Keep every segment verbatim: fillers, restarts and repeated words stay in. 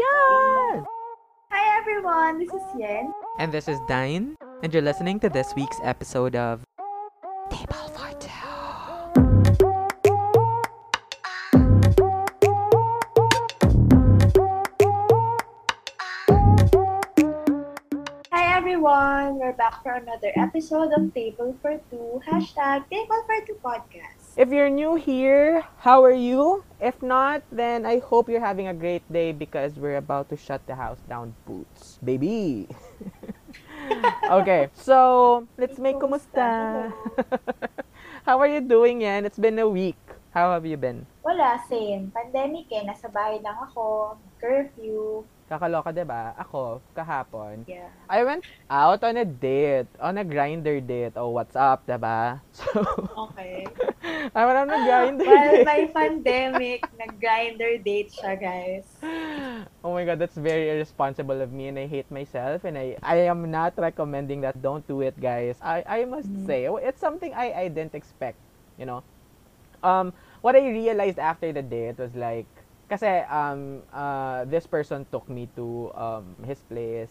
Yes! Hi everyone, this is Yen. And this is Dine. And you're listening to this week's episode of Table for Two. Hi everyone, we're back for another episode of Table for Two, hashtag Table for Two Podcast. If you're new here, how are you? If not, then I hope you're having a great day because we're about to shut the house down, boots, baby. Okay, so let's make kumusta. How are you doing, Yan? It's been a week. How have you been? Wala, same. Pandemic eh. Nasa bahay lang ako. Curfew. Kakaloka, diba? Ako, kahapon. Yeah. I went out on a date. On a Grinder date. Oh, what's up, diba? So, okay. I went on a Grinder well, date. Well, by pandemic, nag-Grinder date siya, guys. Oh my God, that's very irresponsible of me and I hate myself and I, I am not recommending that. Don't do it, guys. I, I must mm-hmm. say, it's something I, I didn't expect, you know? Um, what I realized after the date was like, kasi um, uh, this person took me to um, his place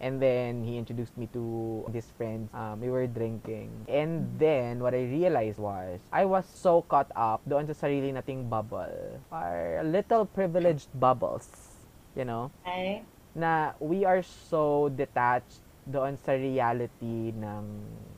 and then he introduced me to his friends. Um, we were drinking. And then what I realized was, I was so caught up doon sa sarili nating bubble. Our little privileged bubbles, you know? Okay. Na we are so detached doon sa reality ng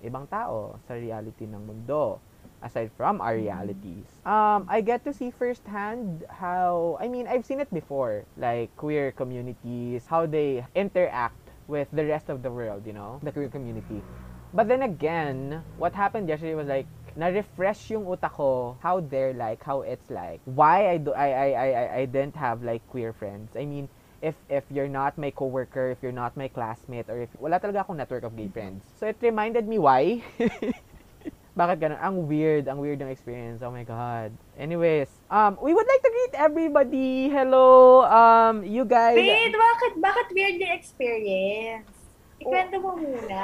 ibang tao, sa reality ng mundo. Aside from our realities. Um, I get to see firsthand how, I mean, I've seen it before. Like, queer communities, how they interact with the rest of the world, you know? The queer community. But then again, what happened yesterday was like, na-refresh yung utak ko, how they're like, how it's like. Why I, do, I, I, I, I didn't have, like, queer friends. I mean, if if you're not my coworker, if you're not my classmate, or if wala talaga akong network of gay friends. So it reminded me why. Bakit ganun? Ang weird. Ang weird ng experience. Oh my God. Anyways, um, we would like to greet everybody. Hello, um, you guys. Wait, bakit? Bakit weird yung experience? Ikwento mo muna.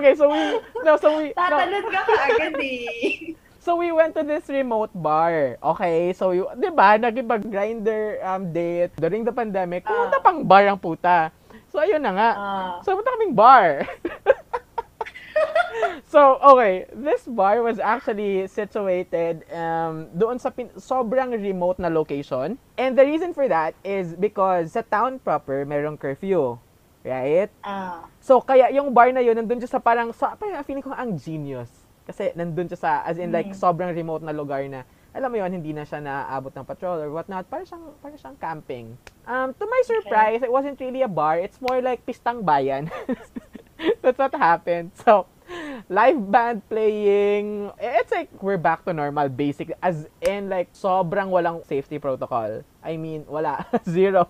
Okay, so we... No, so we... Tatalon ka ka agad eh. So we went to this remote bar. Okay, so we, diba, nagipag-Grinder um, date during the pandemic. Pumunta uh, pang bar ang puta. So, ayun na nga. Uh. So, punta kaming bar. So, okay. This bar was actually situated um, doon sa pin- sobrang remote na location. And the reason for that is because sa town proper, merong curfew. Right? Uh. So, kaya yung bar na yun, nandun siya sa parang, sa, parang feeling ko ang genius. Kasi nandun siya sa, as in mm. like, sobrang remote na lugar na, alam mo yun, hindi na siya naaabot ng patrol or whatnot. Para siyang, para siyang camping. Um, to my surprise, okay. It wasn't really a bar. It's more like Pistang Bayan. That's what happened. So, live band playing. It's like we're back to normal, basic. As in, like, sobrang walang safety protocol. I mean, wala. Zero.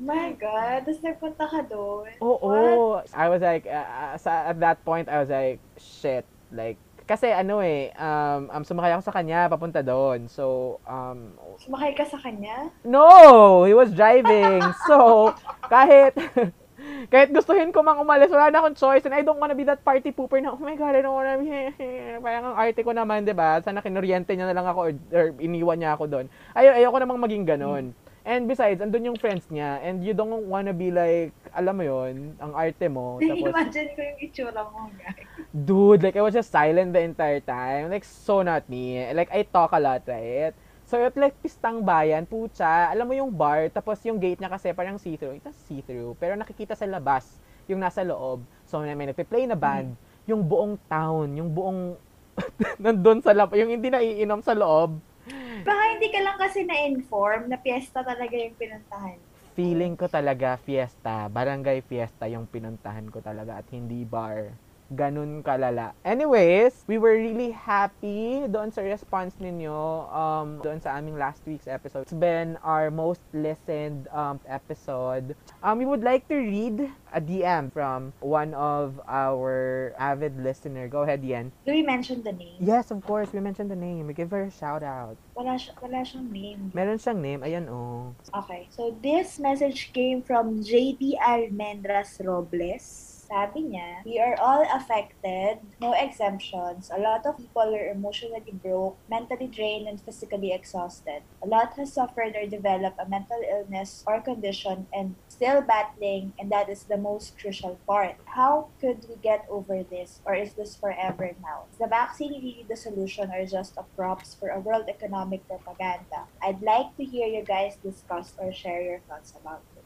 My God, tapos nagpunta ka doon. Oo. Oh, oh. I was like, uh, at that point, I was like, shit. Like, kasi ano eh, um, um, sumakay ako sa kanya, papunta doon. So, um... Sumakay ka sa kanya? No! He was driving. So, kahit... kahit gustuhin ko mang umalis, wala na akong choice. And I don't wanna be that party pooper na, oh my God, I don't wanna be... Parang ang arte ko naman, diba? Sana kinoriente niya na lang ako or, or iniwan niya ako doon. Ayaw, ayaw ko namang maging ganon. And besides, andun yung friends niya. And you don't wanna be like, alam mo yun, ang arte mo. Tapos, imagine ko yung itsura mo, guys. Dude, like, I was just silent the entire time. Like, so not me. Like, I talk a lot, right? So, it like, Pistang Bayan, pucha. Alam mo yung bar, tapos yung gate niya kasi parang see-through. It's see-through, pero nakikita sa labas yung nasa loob. So, may nagpe-play na band. Mm-hmm. Yung buong town, yung buong nandun sa labas, yung hindi naiinom sa loob. Baka hindi ka lang kasi na-inform na fiesta talaga yung pinuntahan. Feeling ko talaga fiesta. Barangay fiesta yung pinuntahan ko talaga at hindi bar. Ganun kalala. Anyways, we were really happy doon sa response ninyo um, doon sa aming last week's episode. It's been our most listened um, episode. Um, we would like to read a D M from one of our avid listener. Go ahead, Yen. Do we mention the name? Yes, of course. We mentioned the name. We give her a shout out. Wala, siya, wala siyang name. Meron siyang name. Ayan, oh. Okay. So, this message came from J P Almendras Robles. Sabi niya, we are all affected, no exemptions. A lot of people were emotionally broke, mentally drained, and physically exhausted. A lot has suffered or developed a mental illness or condition and still battling, and that is the most crucial part. How could we get over this, or is this forever now? Is the vaccine really the solution or just a props for a world economic propaganda? I'd like to hear you guys discuss or share your thoughts about it.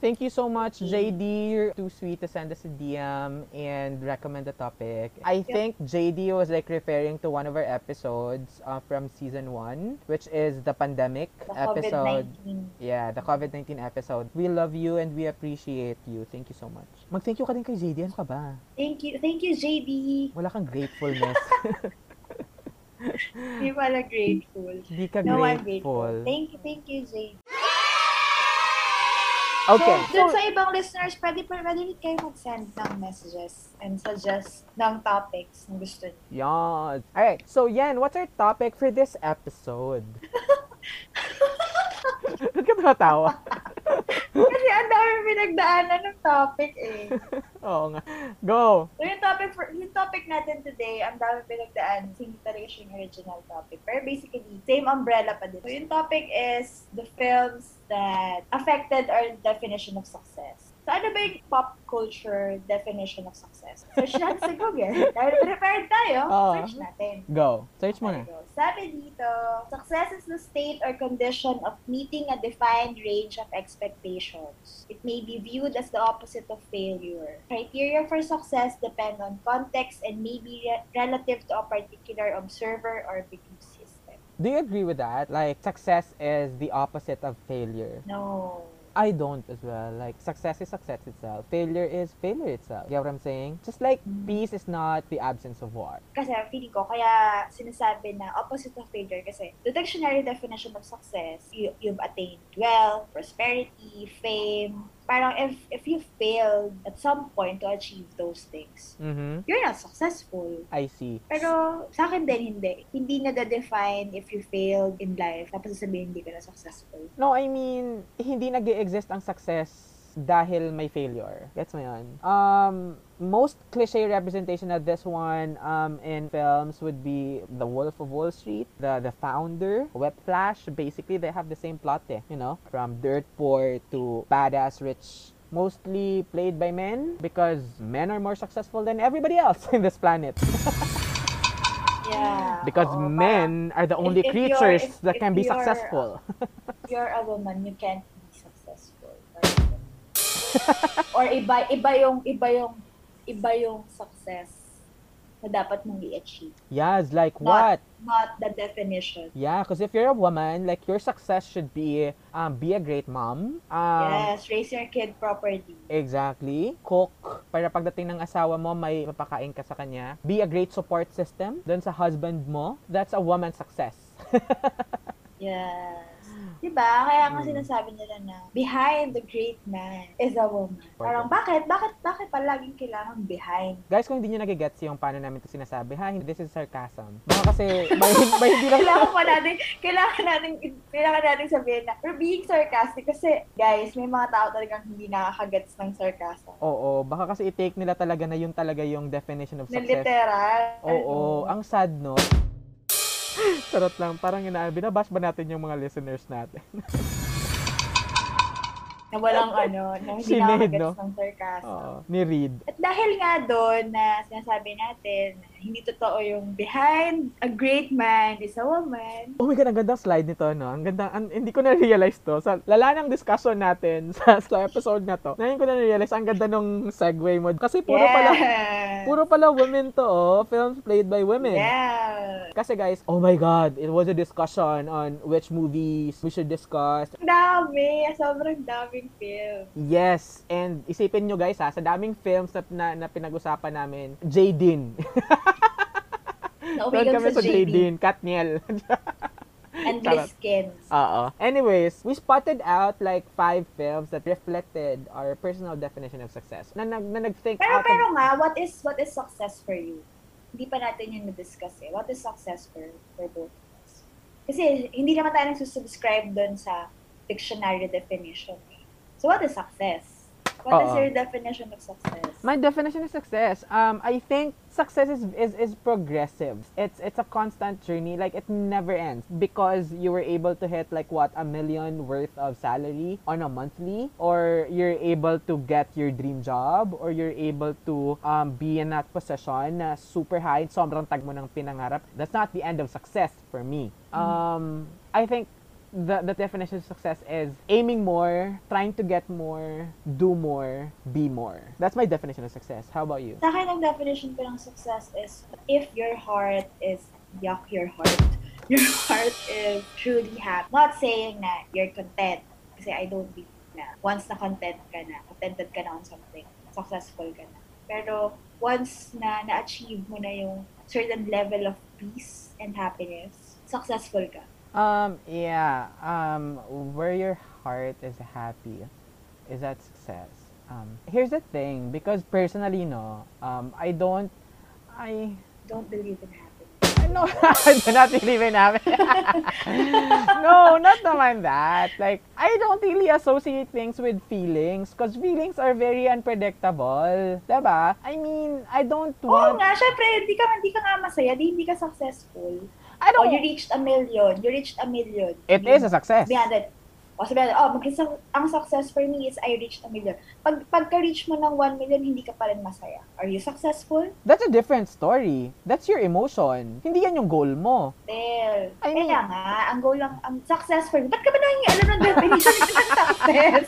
Thank you so much, J D. You're too sweet to send us a D M and recommend the topic. I think J D was like referring to one of our episodes uh, from season one, which is the pandemic the episode. COVID nineteen. Yeah, the COVID nineteen episode. We love you and we appreciate you. Thank you so much. Mag-thank you ka din kay J D. Ano ka ba? Thank you. Thank you, J D. Wala kang gratefulness. Di pala grateful. Di ka no, grateful. I'm grateful. Thank you, thank you, J D. Okay. So, dun sa ibang listeners, pwede, pwede rin kayo mag-send ng messages and suggest ng topics na gusto niyo. Yan. Alright. So, Yen, what's our topic for this episode? Ba't ka tumatawa? Kasi ang dami pinagdaanan ng topic eh. Oo nga. Go! So, yung topic, for, yung topic natin today, ang dami pinagdaan. Hindi talaga siya yung original topic. Pero basically, same umbrella pa din. So, yung topic is the films that affected our definition of success. So, ano ba yung pop culture definition of success? Search natin sa Google. Dahil prepared tayo, uh, search natin. Go. Search muna. Okay, sabi dito, success is the state or condition of meeting a defined range of expectations. It may be viewed as the opposite of failure. Criteria for success depend on context and may be re- relative to a particular observer or belief system. Do you agree with that? Like, success is the opposite of failure? No. I don't as well. Like, success is success itself. Failure is failure itself. You know what I'm saying? Just like, peace is not the absence of war. Kasi, feeling ko, kaya sinasabi na opposite of failure kasi the dictionary definition of success, you, you've attained wealth, prosperity, fame. Parang if if you failed at some point to achieve those things, mm-hmm. you're not successful. I see. Pero sa akin din hindi. Hindi na-define if you failed in life, tapos sasabihin hindi ka na successful. No, I mean, hindi nag-exist ang success dahil may failure. Gets mo yun? Um, most cliche representation of this one um, in films would be The Wolf of Wall Street, the the founder, Wet Flash. Basically, they have the same plot eh, you know? From dirt poor to badass rich. Mostly played by men because men are more successful than everybody else in this planet. Yeah. Because oh, men are the only if, if creatures if, that if can be successful. If you're a woman, you can't be successful. Right? Or iba iba yung iba yung iba yung success na dapat mong i-achieve. Yes, like not, what? Not the definition. Yeah, because if you're a woman, like your success should be um be a great mom. Um, yes, raise your kid properly. Exactly. Cook para pagdating ng asawa mo may mapakain ka sa kanya. Be a great support system dun sa husband mo. That's a woman's success. Yes. Diba? Kaya nga sinasabi nila na behind the great man is a woman. Parang bakit? Bakit? Bakit palaging kailangan behind? Guys, kung hindi nyo nagigets yung paano namin ito sinasabi, ha? This is sarcasm. Baka kasi may, may hindi lang. Kailangan pa natin, kailangan natin, kailangan natin sabihin na we're being sarcastic kasi guys, may mga tao talagang hindi nakakagets ng sarcasm. Oo, baka kasi i-take nila talaga na yun talaga yung definition of success. Na literal. Oo, ang sad no. Sarot lang, parang ina- binabash ba natin yung mga listeners natin? Na walang ano, na hindi nakakagets ng sarcasm. Oo, ni Reed. At dahil nga doon na sinasabi natin, hindi totoo yung behind a great man is a woman. Oh my God, ang gandang slide nito, no? Ang ganda, an- hindi ko na-realize to. Sa lala ng discussion natin sa, sa episode na to, ngayon ko na-realize, ang ganda nung segue mo. Kasi puro yes. pala, puro pala women to, oh. Films played by women. Yeah. Kasi guys, oh my God, it was a discussion on which movies we should discuss. Dami, sobrang dami. Film. Yes, and isipin nyo guys ha, sa daming films na, na, na pinag-usapan namin, JaDine. Doon kami sa JaDine, KathNiel. And LizQuen. Uh-oh. Anyways, we spotted out like five films that reflected our personal definition of success. Na, na, na nag-think pero, out pero of... nga, what is what is success for you? Hindi pa natin yun na-discuss eh. What is success for, for both of us? Kasi hindi naman tayo nagsusubscribe doon sa dictionary definition. So what is success? What is your definition of success? My definition of success, um, I think success is, is is progressive. It's it's a constant journey. Like it never ends because you were able to hit like what a million worth of salary on a monthly, or you're able to get your dream job, or you're able to um, be in that position na super high. Sobrang tag mo ng pinangarap. That's not the end of success for me. Um, I think. The, the definition of success is aiming more, trying to get more, do more, be more. That's my definition of success. How about you? Sa akin, ang definition ko ng success is if your heart is yuck, your heart, your heart is truly happy. Not saying na you're content, kasi I don't believe na once na content ka na, contented ka na on something, successful ka na. Pero once na na-achieve mo na yung certain level of peace and happiness, successful ka. Um, yeah, um, where your heart is happy, is that success? Um, here's the thing, because personally, no, um, I don't, I... Don't believe in happiness. I know, I do not believe in happiness. No, not mind that. Like, I don't really associate things with feelings, because feelings are very unpredictable. Diba? I mean, I don't want... Oo nga, syempre, hindi ka, hindi ka nga masaya, hindi ka successful. I don't... Oh, you reached a million. You reached a million. It you, is a success. Beyond oh, sabi natin, oh, mag- ang success for me is I reached a million. Pag pagka-reach mo ng one million, hindi ka pa rin masaya. Are you successful? That's a different story. That's your emotion. Hindi yan yung goal mo. Well, I mean, kaya nga, ang goal lang, ang success for me. Ba't ka ba nangyayin alam ng definition ng success?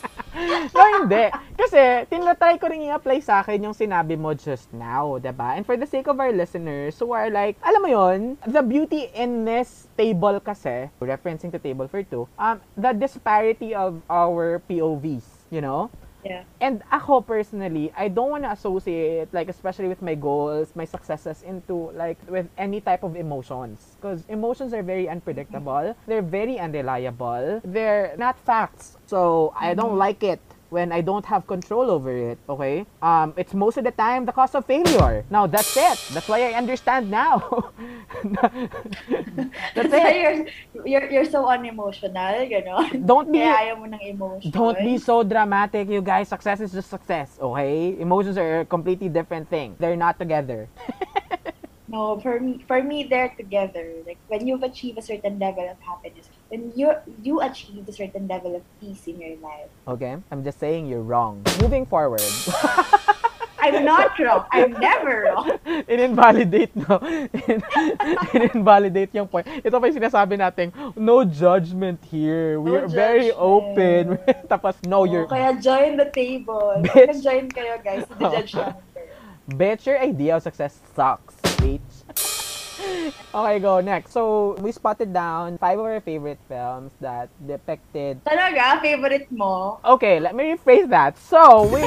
No, hindi. Kasi, tinatry ko rin i-apply sa akin yung sinabi mo just now, diba? And for the sake of our listeners who are like, alam mo yun, the beauty in this table kasi, referencing to Table for Two, um, the disparity of our P O Vs, you know? Yeah. And ako personally, I don't want to associate, like, especially with my goals, my successes into, like, with any type of emotions. Because emotions are very unpredictable. They're very unreliable. They're not facts. So, I don't like it when I don't have control over it, okay? Um, it's most of the time the cause of failure. Now, that's it. That's why I understand now. That's it. You're, you're, you're so unemotional, you know? Don't be... Kaya ayaw mo ng emotion. Don't be so dramatic, you guys. Success is just success, okay? Emotions are a completely different thing. They're not together. No, for me, for me, they're together. Like, when you've achieved a certain level of happiness, when you you achieve a certain level of peace in your life. Okay, I'm just saying you're wrong. Moving forward. I'm not wrong. I'm never wrong. In-invalidate, no? In-invalidate yung point. Ito pa yung sinasabi natin, no judgment here. We no are judgment. Very open. Tapos, no, you're... Kaya join the table. Bitch. Join kayo, guys. To the judge namin kayo. Bitch, your idea of success sucks. Okay, go next. So, we spotted down five of our favorite films that depicted... Talaga? Favorite mo? Okay, let me rephrase that. So, we...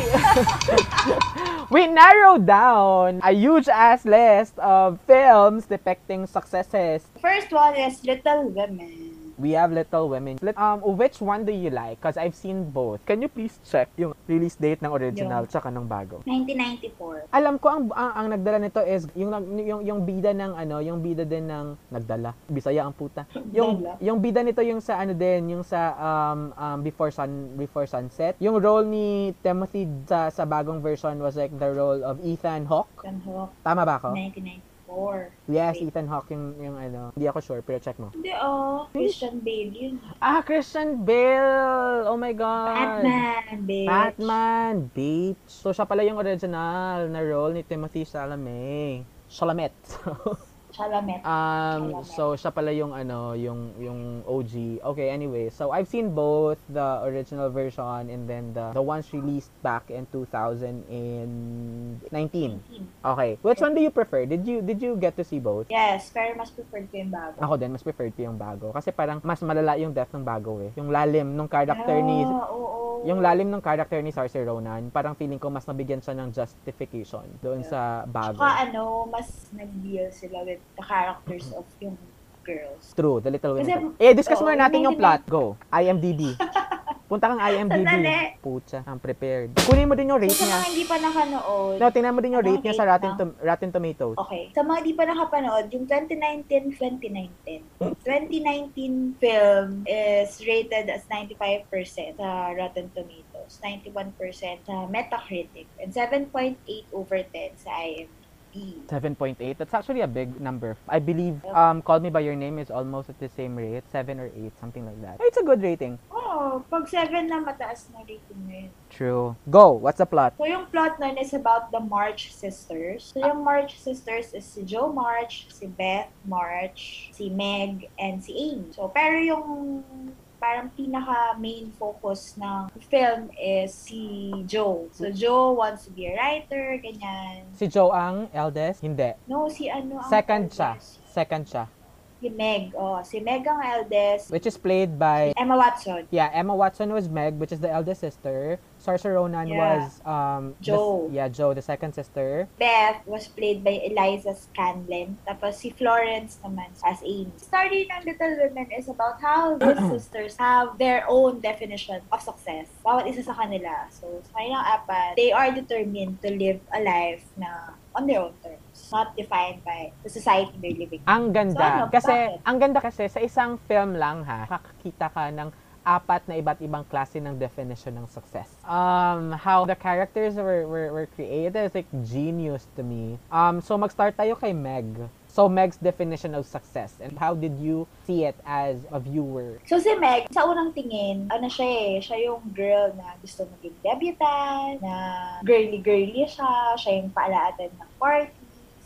we narrowed down a huge-ass list of films depicting successes. First one is Little Women. We have Little Women. Um, which one do you like? Because I've seen both. Can you please check yung release date ng original yeah. tsaka ng bago? nineteen ninety-four. Alam ko ang ang, ang nagdala nito is yung, yung yung bida ng ano, yung bida din ng nagdala. Bisaya ang puta. Yung yung bida nito yung sa ano din, yung sa um, um Before Sun Before Sunset. Yung role ni Timothée sa sa bagong version was like the role of Ethan Hawke. Ethan Hawke. Tama ba ako? nineteen ninety-four. Or, yes, wait. Ethan Hawke yung, yung ano. Hindi ako sure, pero check mo. Hindi, oh. Christian Bale yun. Ah, Christian Bale! Oh my God! Batman, bitch! Batman, bitch! So, siya pala yung original na role ni Timothée Chalamet. Chalamet. Chalamet. Um, Chalamet. So, siya pala yung, ano, yung, yung O G. Okay, anyway. So, I've seen both the original version and then the, the ones released back in two thousand nineteen. Okay. Which one do you prefer? Did you did you get to see both? Yes, pero mas preferred ko yung bago. Ako din, mas preferred ko yung bago. Kasi parang mas malala yung depth ng bago eh. Yung lalim ng character oh, ni... Oh, oh. Yung lalim ng character ni Saoirse Ronan, parang feeling ko mas nabigyan siya ng justification doon yeah. sa bago. Saka ano, mas nag-deal sila with the characters of yung girls. True, the Little Women. Eh, discuss oh, muna natin yung plot. Go. I M D B. Punta kang I M D B. Pucha, I'm prepared. Kunin mo din yung rate so, niya. Sa mga hindi pa nakanood. No, tingnan mo din yung rate niya sa Rotten, to- Rotten Tomatoes. Okay. Sa mga hindi pa nakapanood, yung twenty nineteen film is rated as ninety-five percent sa Rotten Tomatoes, ninety-one percent sa Metacritic, and seven point eight over ten sa I M D B. seven point eight. That's actually a big number. I believe um, Call Me By Your Name is almost at the same rate. seven or eight, something like that. It's a good rating. Oh, pag seven na mataas na rating na yun. True. Go! What's the plot? So yung plot nun is about the March sisters. So yung March sisters is si Jo March, si Beth March, si Meg, and si Amy. So pero yung parang pinaka-main focus ng film is si Joe. So, Joe wants to be a writer, ganyan. Si Joe ang eldest? Hindi. No, si ano ang Second eldest? siya. Second siya. Si Meg. Oh, si Meg ang eldest. Which is played by Emma Watson. Yeah, Emma Watson was Meg, which is the eldest sister. Saoirse Ronan yeah. was um Joe. The, yeah, Joe, the second sister. Beth was played by Eliza Scanlon. Tapos si Florence naman as Amy. The story ng Little Women is about how these sisters have their own definition of success. Bawat isa sa kanila. So, sa kanilang apat, they are determined to live a life na on their own terms. Not defined by the society they're living in. Ang ganda. So, ano, kasi, bakit? Ang ganda kasi sa isang film lang ha, makakita ka ng apat na iba't ibang klase ng definition ng success. Um, how the characters were, were, were created is like genius to me. Um, so mag-start tayo kay Meg. So, Meg's definition of success, and how did you see it as a viewer? So, si Meg, sa unang tingin, ano siya eh, siya yung girl na gusto maging debutant, na girly-girly siya, siya yung paalaatan ng party.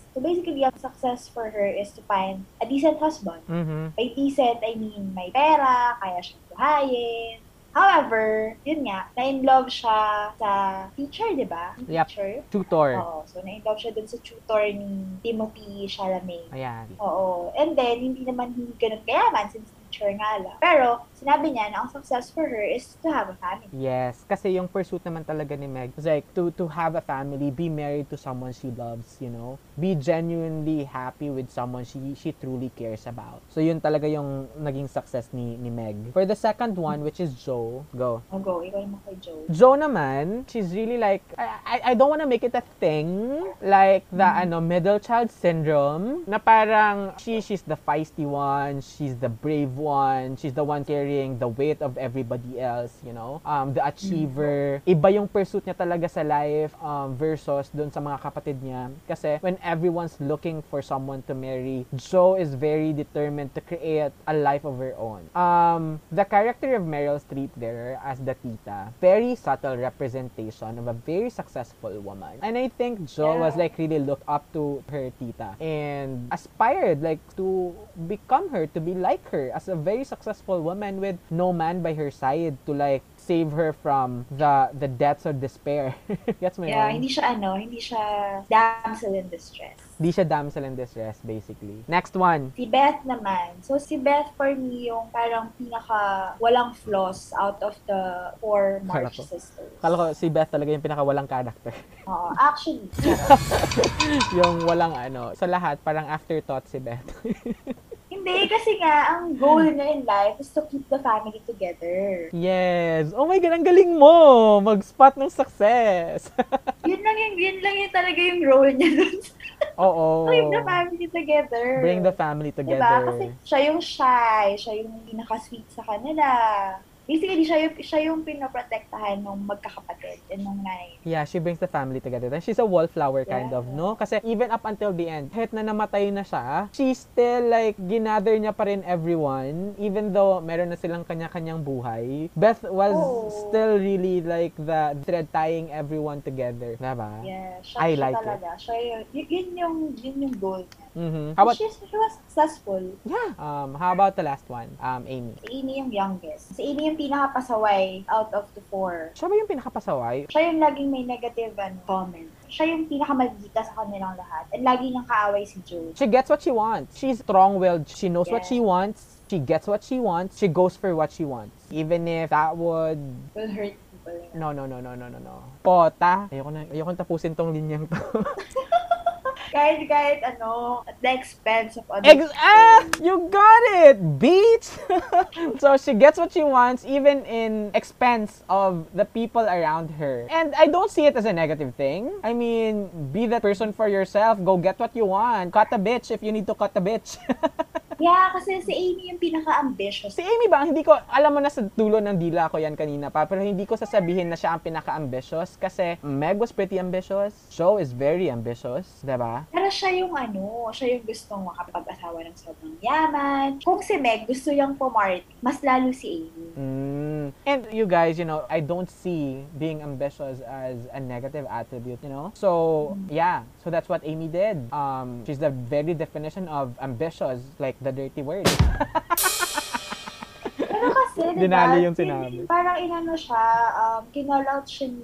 So basically, ang success for her is to find a decent husband. Mm-hmm. By decent, I mean may pera, kaya siyang buhayin. However, yun nga, na-inlove siya sa teacher, di ba? Yep. Teacher? Tutor. Oo. So, na-inlove siya dun sa tutor ni Timothée Chalamet. Ayan. Oo. And then, hindi naman hindi ganun kayaman since teacher nga lang. Pero, sinabi niya na ang success for her is to have a family. Yes. Kasi yung pursuit naman talaga ni Meg is like, to, to have a family, be married to someone she loves, you know? Be genuinely happy with someone she she truly cares about. So, yun talaga yung naging success ni, ni Meg. For the second one, which is Joe, Go. I'll go. Ikaw naman kay Joe. Joe naman, she's really like, I I don't wanna make it a thing, like the mm-hmm. ano middle child syndrome, na parang she she's the feisty one, she's the brave one, she's the one carrying the weight of everybody else, you know? Um, the achiever. Mm-hmm. Iba yung pursuit niya talaga sa life um, versus dun sa mga kapatid niya. Kasi when everyone's looking for someone to marry, Joe is very determined to create a life of her own. Um, the character of Meryl Streep there as the tita. Very subtle representation of a very successful woman. And I think Jo yeah. was like really looked up to her tita and aspired like to become her, to be like her as a very successful woman with no man by her side to like save her from the the depths of despair. That's my yeah, own. Hindi siya ano, hindi siya damsel in distress. Hindi siya damsel in distress basically. Next one. Si Beth naman. So si Beth for me yung parang pinaka walang flaws out of the four March sisters. Kala ko si Beth talaga yung pinaka walang character. Oo, actually. Yung walang ano, sa lahat parang afterthought si Beth. Hindi, kasi nga, ang goal niya in life is to keep the family together. Yes! Oh my God, ang galing mo! Mag-spot ng success! Yun lang yung, yun lang yung talaga yung role niya dun. Oo. To keep the family together. Bring the family together. Diba? Kasi siya yung shy, siya yung pinaka-sweet sa kanila. Basically, siya yung, siya yung pinoprotektahan ng magkakapatid and ng nanay. Yeah, she brings the family together. She's a wallflower kind yeah. of, no? Kasi even up until the end, kahit na namatay na siya, she still like, ginather niya pa rin everyone. Even though meron na silang kanya-kanyang buhay, Beth was oh. still really like the thread tying everyone together. Diba? Yeah, siya, I siya like talaga. It. Siya yun yung, yun yung goal niya. Mm-hmm. How about, she, she was successful. Yeah. Um, how about the last one? Um, Amy. Si Amy yung youngest. Si Amy yung pinakapasaway out of the four. Siya ba yung pinakapasaway? Siya yung laging may negative ano, comment. Siya yung pinakamalita sa kanilang lahat. And lagi niyang kaaway si Joe. She gets what she wants. She's strong-willed. She knows yeah. what she wants. She gets what she wants. She goes for what she wants. Even if that would... Will hurt people. No, no, no, no, no, no, no. Pota. Ayoko na, ayoko na tapusin tong linyang to. Kahit, kahit, ano, at the expense of other Ex- people. Ah! You got it! Beach! So, she gets what she wants even in expense of the people around her. And I don't see it as a negative thing. I mean, be that person for yourself. Go get what you want. Cut a bitch if you need to cut a bitch. Yeah, kasi si Amy yung pinaka-ambitious. Si Amy ba? Hindi ko, alam mo na sa dulo ng dila ko yan kanina pa, pero hindi ko sasabihin na siya ang pinaka-ambitious kasi Meg was pretty ambitious. Joe is very ambitious, diba? Pero siya yung ano, siya yung gustong makapag-asawa ng sobrang yaman. Kung si Meg gusto yung pumarty, mas lalo si Amy. Mm. And you guys, you know, I don't see being ambitious as a negative attribute, you know? So, mm. yeah. So that's what Amy did. Um, she's the very definition of ambitious, like the dirty word. Pero kasi, diba, dinali yung sinabi. Parang inano siya, um, kinall out siya ni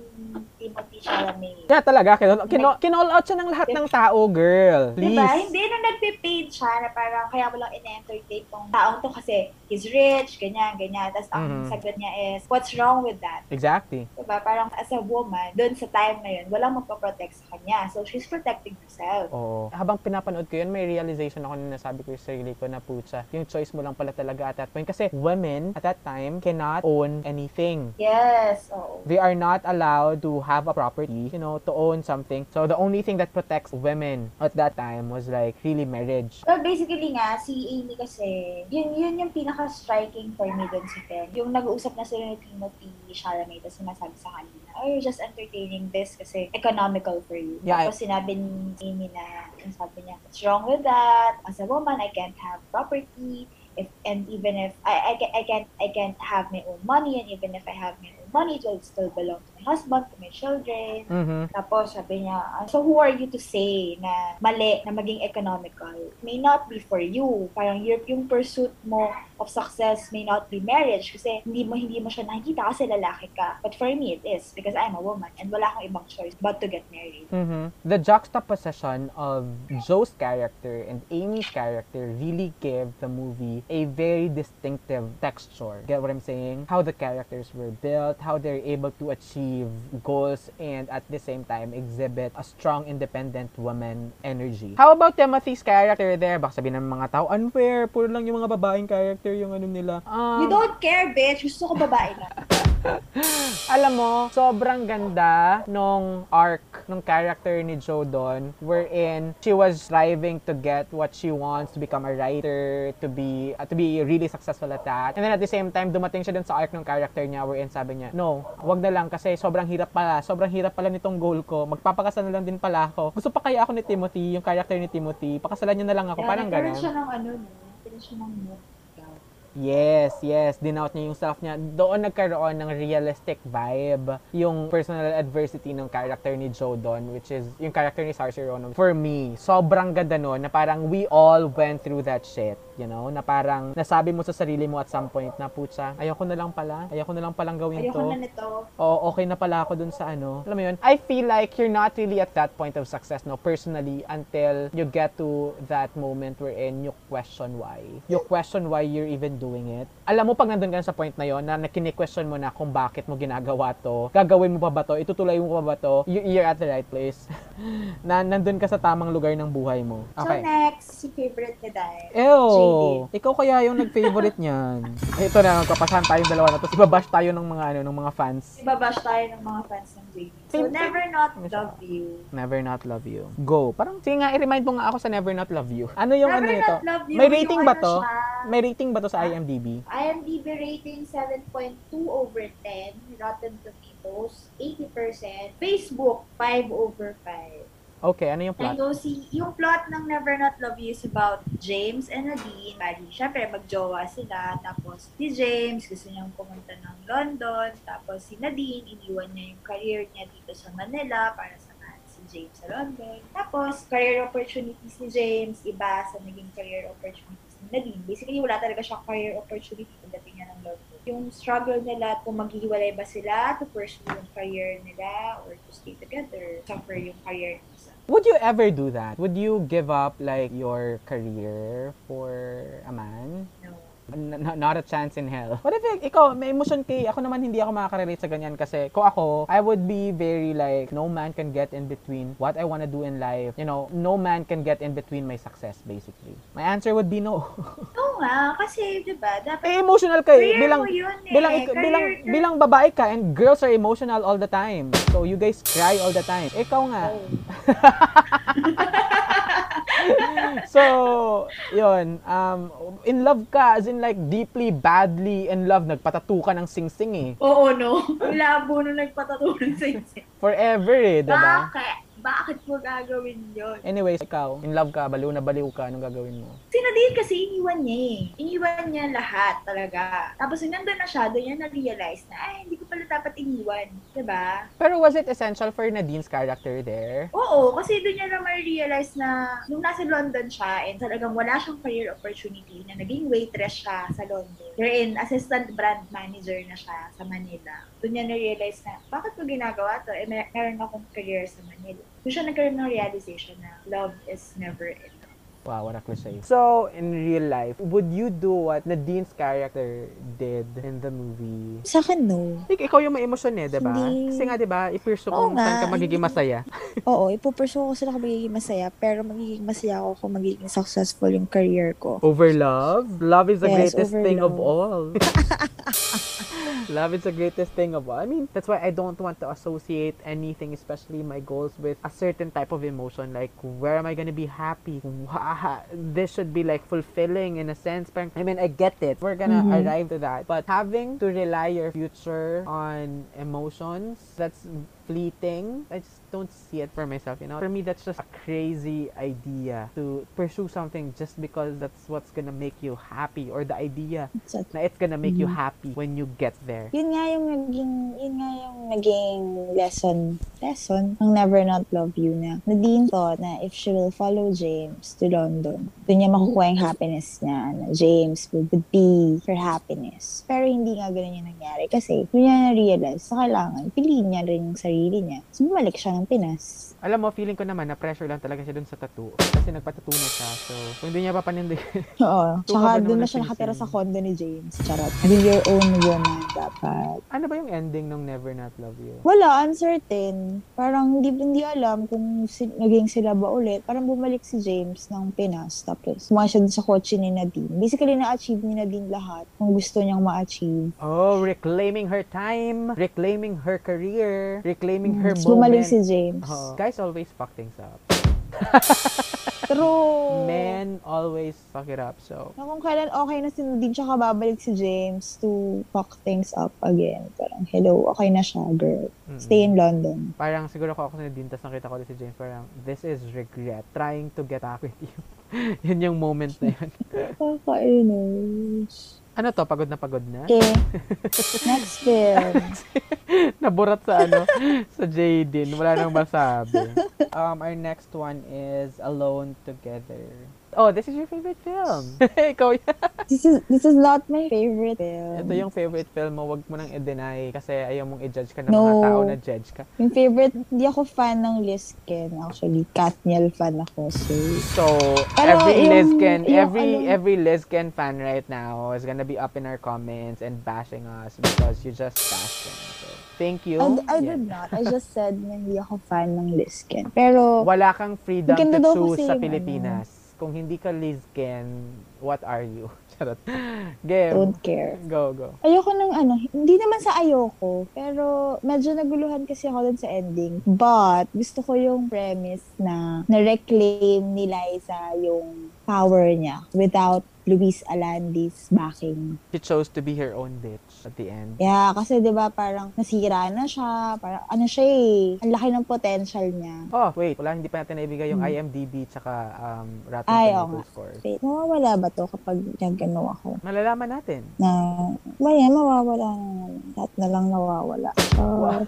Timothée Chalamet. Yeah, talaga. Kinall, kinall, kinall out siya ng lahat ng tao, girl. Please. Diba? Hindi na nagpipaid siya na parang kaya mo lang in-entertain tong taong to kasi he's rich, ganyan, ganyan. Tapos ang mm-hmm. sagot niya is, what's wrong with that? Exactly. Diba? Parang as a woman, dun sa time na yun, walang magpaprotect sa kanya. So, she's protecting herself. Oo. Habang pinapanood ko yun, may realization ako na nasabi ko yung sarili ko na putsa. Yung choice mo lang pala talaga at that point. Kasi women at that time cannot own anything. Yes. Oo. They are not allowed to have a property, you know, to own something. So, the only thing that protects women at that time was like, really marriage. Well, basically nga, si Amy kasi, yun, yun yung pinaka striking for me dun si Ben. Yung nag-uusap na sila ni Timothée Chalamet tapos sinasabi sa kanina, oh, you're just entertaining this kasi economical for you. Yeah, tapos I... sinabi ni Amy na, sabi niya, what's wrong with that? As a woman, I can't have property. If, and even if I, I, I can't I can't have my own money, and even if I have my own money, it will still belong to my husband, to my children. Mm-hmm. Tapos sabi niya, so who are you to say na mali na maging economical? It may not be for you. Parang your, yung pursuit mo of success may not be marriage kasi hindi mo hindi mo siya nakikita kasi lalaki ka. But for me, it is because I'm a woman and wala akong ibang choice but to get married. Mm-hmm. The juxtaposition of Joe's character and Amy's character really gave the movie a very distinctive texture. Get what I'm saying? How the characters were built, how they're able to achieve goals, and at the same time exhibit a strong, independent woman energy. How about Timothée's character there? Baka sabihin ng mga tao, unfair, puro lang yung mga babaeng character yung ano nila. Um, you don't care, bitch. Gusto ko babae lang. Alam mo, sobrang ganda nung arc, nung character ni Joe Don, wherein she was striving to get what she wants, to become a writer, to be uh, to be really successful at that. And then at the same time, dumating siya dun sa arc ng character niya wherein sabi niya, no, wag na lang kasi sobrang hirap pala, sobrang hirap pala nitong goal ko, magpapakasal na lang din pala ako. Gusto pa kaya ako ni Timothée, yung character ni Timothée, pakasalan niya na lang ako, yeah, parang ganun. Siya ng ano, pero siya ng Yes, yes. Dinout niya yung self niya. Doon nagkaroon ng realistic vibe yung personal adversity ng character ni Joe Don, which is yung character ni Saoirse Ronan. For me, sobrang ganda nun na parang we all went through that shit. You know, na parang nasabi mo sa sarili mo at some point na, putsa, ayoko na lang pala. Ayoko na lang palang gawin ayoko to. Ayoko na nito. Oo, okay na pala ako dun sa ano. Alam mo yun? I feel like you're not really at that point of success, no, personally, until you get to that moment wherein you question why. You question why you're even doing it. Alam mo, pag nandun ka sa point na yon na nakini-question mo na kung bakit mo ginagawa to, gagawin mo pa ba to, itutuloy mo pa ba to, you're at the right place. Na nandun ka sa tamang lugar ng buhay mo. Okay. So next, si favorite ni Dine. Ew! Oh, ikaw kaya yung nag-favorite niyan. Ito na, magkapasahan tayong dalawa na to. Ibabash tayo ng mga ano, ng mga fans. Ibabash tayo ng mga fans ng J B. So, Never Not Love You. Never Not Love You. Go. Parang, sige nga, i-remind mo nga ako sa Never Not Love You. Ano yung Never ano nito? May rating ba to? Siya? May rating ba to sa I M D B? I M D B rating seven point two over ten. Rotten Tomatoes, eighty percent. Facebook, five over five. Okay, ano yung plot? And so, si, yung plot ng Never Not Love You is about James and Nadine. Bali, syempre, mag-jowa sila. Tapos, si James, gusto niyang pumunta ng London. Tapos, si Nadine, iniwan niya yung career niya dito sa Manila para sa James sa London. Tapos, career opportunities ni James, iba sa naging career opportunities ni Nadine. Basically, wala talaga siyang career opportunity pagdating niya ng London. Yung struggle nila kung maghihiwalay ba sila to pursue yung career nila or to stay together, suffer yung career nila. Would you ever do that? Would you give up like your career for a man? No. N- not a chance in hell. What if ikaw, may emotion kay? Ako naman hindi ako makaka-relate sa ganyan kasi ko ako, I would be very like, no man can get in between what I want to do in life. You know, no man can get in between my success, basically. My answer would be no. No nga, kasi diba, dapat... Eh, emotional kayo. Career bilang, mo yun eh. Bilang, ik- bilang, bilang babae ka and girls are emotional all the time. So you guys cry all the time. Ikaw nga. Oh. So, yun, um, in love ka, as in like deeply, badly in love, nagpatattoo ka ng sing-sing eh. Oo, no. Labo nung nagpatattoo ng sing-sing. Forever eh, diba? Bakit? Bakit mo gagawin yun? Anyways, ikaw, in love ka, baliw na baliw ka, anong gagawin mo? Si Nadine kasi iniwan niya eh. Iniwan niya lahat talaga. Tapos yung nandun na siya, doon niya na-realize na, ay, hindi ko pala dapat iniwan. Diba? Pero was it essential for Nadine's character there? Oo, kasi doon niya na ma-realize na nung nasa London siya, and talagang wala siyang career opportunity na naging waitress siya sa London. Wherein, assistant brand manager na siya sa Manila. Doon niya na-realize na, bakit ko ginagawa to? Eh, may meron akong career sa Manila. So siya nagkaroon ng realization na love is never enough. Wow, what a cliche. So, in real life, would you do what Nadine's character did in the movie? Sa akin, no. Like, ikaw yung may emotion eh, diba? Hindi. Kasi nga, diba, i-pursue kung saan ka magiging masaya. Oo, ipupursue ko sila kung magiging masaya, pero magiging masaya ako kung magiging successful yung career ko. Over love? Love is the yes, greatest thing love. of all. Love is the greatest thing of all. I mean, that's why I don't want to associate anything, especially my goals, with a certain type of emotion. Like, where am I gonna be happy? Wow, this should be like fulfilling in a sense. I mean, I get it. We're gonna mm-hmm. arrive to that. But having to rely your future on emotions, that's fleeting. I just don't see it for myself, you know? For me, that's just a crazy idea to pursue something just because that's what's gonna make you happy or the idea exactly. na it's gonna make mm-hmm. you happy when you get there. Yun nga yung naging, yun nga yung naging lesson, lesson ng Never Not Love You na Nadine thought na if she will follow James to London, dun niya makukuha yung happiness niya na James would be her happiness. Pero hindi nga ganun yung nangyari kasi yun niya na-realize sa kailangan, piliin niya rin yung sarili niya. So, bumalik siya ng Pinas. Alam mo, feeling ko naman na pressure lang talaga siya dun sa tattoo. Kasi nagpatattoo na siya. So, kung hindi niya papanindigan. Oo. Tsaka dun na siya nakatira sa condo ni James. Charot. Be your own woman dapat. Ano ba yung ending ng Never Not Love You? Wala. Uncertain. Parang hindi, hindi alam kung si, naging sila ba ulit. Parang bumalik si James ng Pinas. Tapos, sumaya siya dun sa kotse ni Nadine. Basically, na-achieve ni Nadine lahat kung gusto niyang ma-achieve. Oh, reclaiming her time. Reclaiming her career. Reclaiming claiming her moment. Bumalik si James. Uh-huh. Guys always fuck things up. True. Men always fuck it up, so. Na kung kailan okay na si Nadine, siya kababalik si James to fuck things up again. Parang, hello, okay na siya, girl. Mm-mm. Stay in London. Parang siguro ko ako si Nadine, tas nakita ko din si James, parang, this is regret. Trying to get up with you. Yun yung moment na yun. Kakainis. Ano to? Pagod na pagod na? Okay. Next film. Naburat sa ano? Sa JaDine. Wala nang masabi. Um, our next one is Alone Together. Oh, this is your favorite film. Ikaw yan. This is, this is not my favorite film. Ito yung favorite film mo. Huwag mo nang i-deny kasi ayaw mong i-judge ka ng no. mga tao na judge ka. Yung favorite, hindi ako fan ng LizQuen. Actually, KathNiel fan ako. So, so Pero every yung, LizQuen, yung, every, yung, every LizQuen fan right now is gonna be up in our comments and bashing us because you just bashed them. So, thank you. I, I yeah. did not. I just said na hindi ako fan ng LizQuen. Pero, wala kang freedom to choose sa Pilipinas. Ano, kung hindi ka LizQuen, what are you? Charot. Game. Don't care. Go, go. Ayoko ng ano, hindi naman sa ayoko, pero medyo naguluhan kasi ako dun sa ending. But, gusto ko yung premise na na-reclaim ni Liza yung power niya without Luis Alandi's backing. She chose to be her own bitch at the end. Yeah, kasi diba parang nasira na siya, parang ano siya eh, ang laki ng potential niya. Oh, wait, wala, hindi pa natin naibigay yung hmm. I M D B tsaka um, Rotten Tomato score. Wait, mawawala ba to kapag nag-ano ako? Malalaman natin. Na, maya, mawawala na lahat na lang nawawala. So, wow.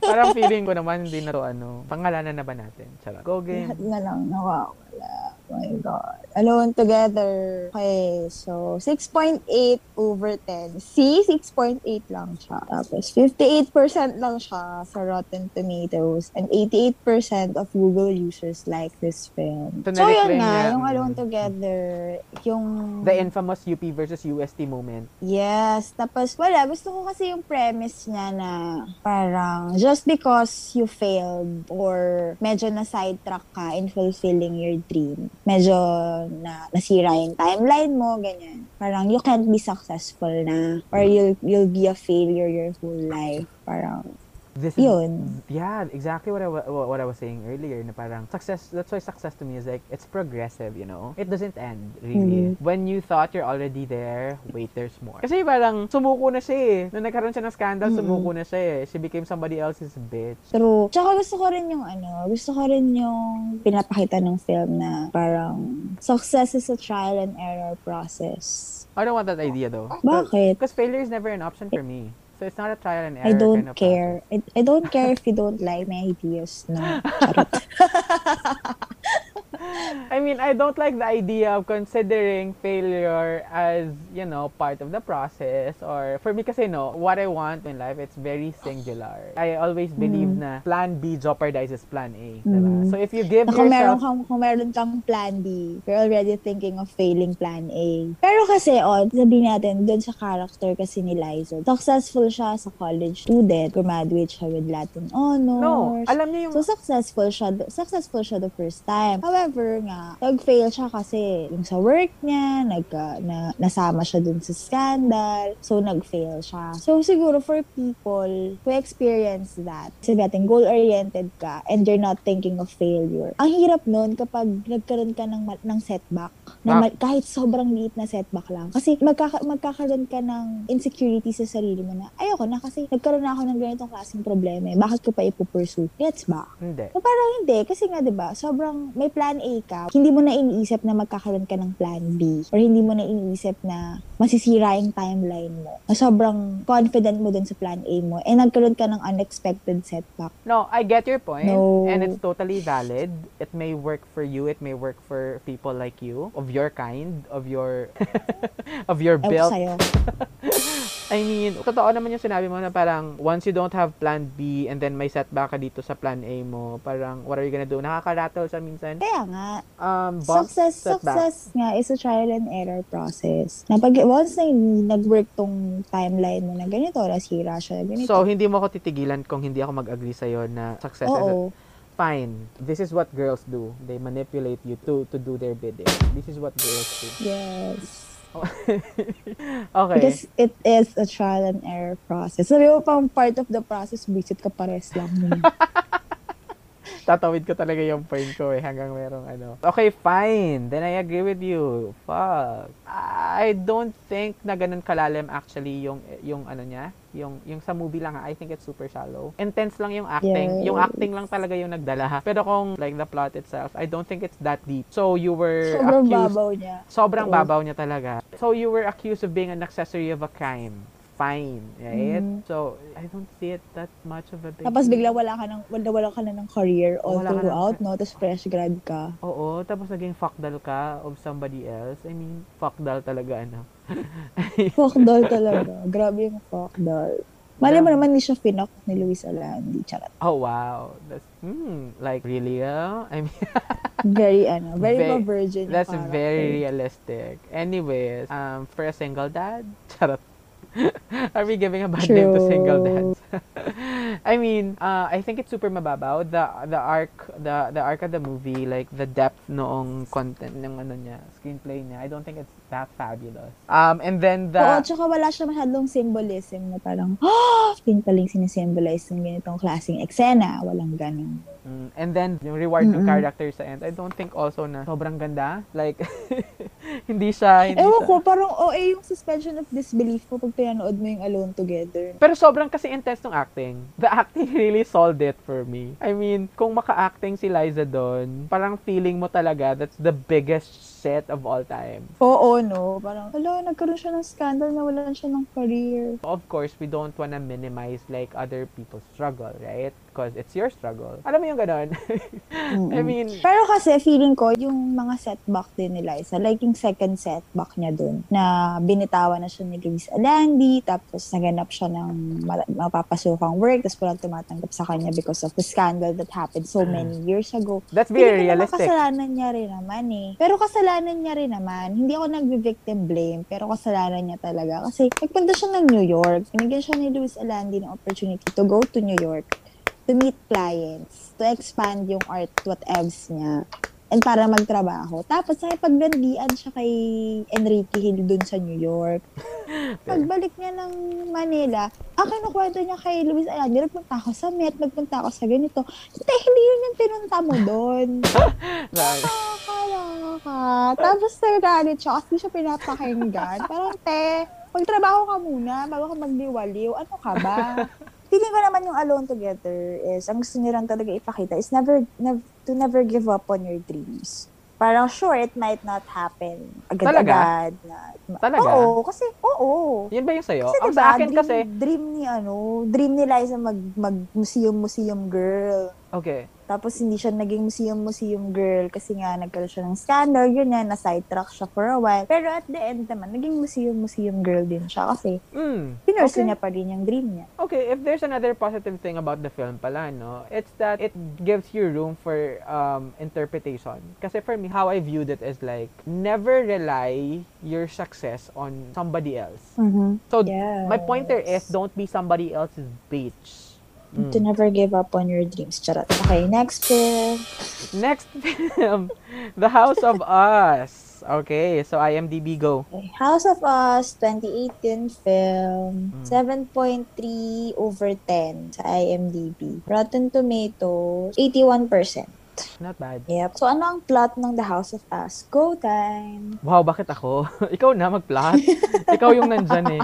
Parang feeling ko naman, hindi na to ano, pangalanan na ba natin? Charot. Go game. Lahat na lang nawawala. my God. Alone Together. Okay, so six point eight over ten. See, six point eight lang siya. Tapos fifty-eight percent lang siya sa Rotten Tomatoes and eighty-eight percent of Google users like this film. So, yun na, yung Alone Together, yung... The infamous U P versus U S T moment. Yes. Tapos, wala, gusto ko kasi yung premise niya na parang just because you failed or medyo na-sidetrack ka in fulfilling your dream, medyo na nasira yung timeline mo, ganyan. Parang you can't be successful na or you'll, you'll be a failure your whole life. Parang... This is, yeah, exactly what I what I was saying earlier. Na parang success. That's why success to me is like it's progressive, you know. It doesn't end really. Mm-hmm. When you thought you're already there, wait, there's more. Kasi parang sumuko na siya. Eh. Nung nagkaroon siya ng scandal, mm-hmm. sumuko na siya. Eh. She became somebody else's bitch. True. Tsaka gusto ko rin yung ano, gusto ko rin yung pinapakita ng film na parang success is a trial and error process. I don't want that idea though. Bakit? Because failure is never an option for me. So it's not a trial and error. I don't kind of care. I, I don't care if you don't like my ideas. No. I mean, I don't like the idea of considering failure as, you know, part of the process. Or for me kasi, no, what I want in life, it's very singular. I always believe mm. na plan B jeopardizes plan A. Mm. Diba? So if you give na, kung yourself... Meron, kung meron kang plan B, you're already thinking of failing plan A. Pero kasi, oh, sabihin natin, dun sa character kasi ni Liza, successful siya sa college student, graduate siya with Latin honors. No, alam niya yung... So successful siya, successful siya the first time. However, nga, nag-fail siya kasi yung sa work niya, nag, uh, na, nasama siya dun sa scandal, so nag-fail siya. So siguro for people who experience that, sabi natin, goal-oriented ka and you're not thinking of failure. Ang hirap nun kapag nagkaroon ka ng, ng setback, na, kahit sobrang liit na setback lang. Kasi magkaka- magkakaroon ka ng insecurity sa sarili mo na, ayoko na kasi nagkaroon na ako ng ganitong klaseng problema eh. Bakit ko pa ipupursue? Gets ba? Hindi. So, parang hindi. Kasi nga, diba, sobrang may plan A ka, hindi mo na iniisip na magkakaroon ka ng plan B or hindi mo na iniisip na masisira yung timeline mo. Sobrang confident mo dun sa plan A mo and nagkaroon ka ng unexpected setback. No, I get your point. No. And it's totally valid. It may work for you. It may work for people like you, of your kind, of your of your build. Ewan ko sa'yo. I mean, totoo naman yung sinabi mo na parang once you don't have plan B and then may setback ka dito sa plan A mo, parang what are you gonna do? Nakakarattle siya minsan. Kaya nga, um, success, success nga is a trial and error process. Na pag, once na yung, nag-work tong timeline mo na ganito, nasira siya, ganito. So, hindi mo ako titigilan kung hindi ako mag-agree sa'yo na success. Oo. Fine. This is what girls do. They manipulate you to to do their bidding. This is what girls do. Yes. Okay. Because it is a trial and error process. Sabi mo pang part of the process, visit ka pares lang mo. Tatawid ko talaga yung point ko eh, hanggang merong ano. Okay, fine. Then I agree with you. Fuck. I don't think na ganun kalalim actually yung, yung ano niya. Yung yung sa movie lang ha, I think it's super shallow. Intense lang yung acting. Yes. Yung acting lang talaga yung nagdala ha. Pero kung like the plot itself, I don't think it's that deep. So you were sobrang accused... babaw niya. Sobrang okay. babaw niya talaga. So you were accused of being an accessory of a crime. Fine, right? Mm-hmm. So, I don't see it that much of a big... Tapos bigla wala ka, ng, wala, wala ka na ng career all wala throughout, ka... no? Tapos fresh grad ka. Oo, tapos naging fuckdal ka of somebody else. I mean, fuckdal talaga, ano? Fuckdal talaga. Grabe yung fuckdal. Mali mo naman, hindi siya finok ni Luis Alandi. Charat. Oh, wow. That's, hmm, like, really, uh, I mean... very, ano, very, very virgin. That's very realistic. Anyways, um, for a single dad, charat. Are we giving a bad True. Name to single dads? I mean, uh, I think it's super mababaw. The the arc, the the arc of the movie, like the depth noong content ng ano niya, screenplay niya. I don't think it's that fabulous. Um, and then the... Oo, tsaka wala siya masyadong symbolism na parang, oh! Pintaling sinisimbolize ng ganitong klaseng eksena. Walang ganun. Mm, and then, yung reward mm-mm. ng character sa end, I don't think also na sobrang ganda. Like, hindi siya, hindi Ewan siya. Ko, parang O A yung suspension of disbelief ko pag pinanood mo yung Alone Together. Pero sobrang kasi intense ng acting. The acting really solved it for me. I mean, kung maka-acting si Liza doon, parang feeling mo talaga that's the biggest set of all time. Oo, no. Parang, ala, nagkaroon siya ng scandal, nawalan siya ng career. Of course, we don't wanna minimize like other people's struggle, right? Because it's your struggle. Alam mo yung ganon? I mean... Pero kasi feeling ko, yung mga setback din ni Liza, like yung second setback niya dun, na binitawan na siya ni Liz Alandi, tapos naganap siya ng mapapasukang work, tapos walang tumatanggap sa kanya because of the scandal that happened so many years ago. That's very feeling realistic. Kasalanan niya rin naman eh. Pero kasalanan niya rin naman. Hindi ako nag-victim blame, pero kasalanan niya talaga. Kasi nagpunta siya ng New York, binigyan siya ni Liz Alandi ng opportunity to go to New York, to meet clients, to expand yung art whatevs niya, and para magtrabaho. Tapos, nakipagbandian siya kay Enrique Hill dun sa New York. Pagbalik niya ng Manila, ang kinukwento niya kay Luis Alandi, nagpunta ako sa Met, nagpunta ako sa ganito. Hindi, hindi yun yung pinunta mo dun. Nakakala ka. Tapos, nagalit siya kasi siya pinapakinggan. Parang, te, magtrabaho ka muna bago ka magdiwaliw. Ano ka ba? Feeling ko naman yung Alone Together is, ang gusto nyo lang talaga ipakita is never, never to never give up on your dreams. Parang sure, it might not happen agad-agad. Talaga? Talaga? Oo, kasi, oo. Yun ba yung sa'yo? Kasi, diba, sa akin dream, kasi... Dream ni, ano, dream ni Liza mag, mag-museum-museum girl. Okay. Tapos hindi siya naging museum-museum girl kasi nga nagkaroon siya ng scandal, yun yan, na-sidetrack siya for a while. Pero at the end naman, naging museum-museum girl din siya kasi mm, pinurso okay. niya pa rin yung dream niya. Okay, if there's another positive thing about the film pala, no, it's that it gives you room for um, interpretation. Kasi for me, how I viewed it is like, never rely your success on somebody else. Mm-hmm. So, yes. my pointer is, don't be somebody else's bitch. Mm. To never give up on your dreams. Charot. Okay, next film. Next film, The House of Us. Okay, so I M D B, go. Okay, House of Us, twenty eighteen film. Mm. seven point three over ten sa I M D B. Rotten Tomatoes, eighty-one percent. Not bad. Yep. So, ano ang plot ng The House of Us? Go time! Wow, bakit ako? Ikaw na mag-plot. Ikaw yung nandyan eh.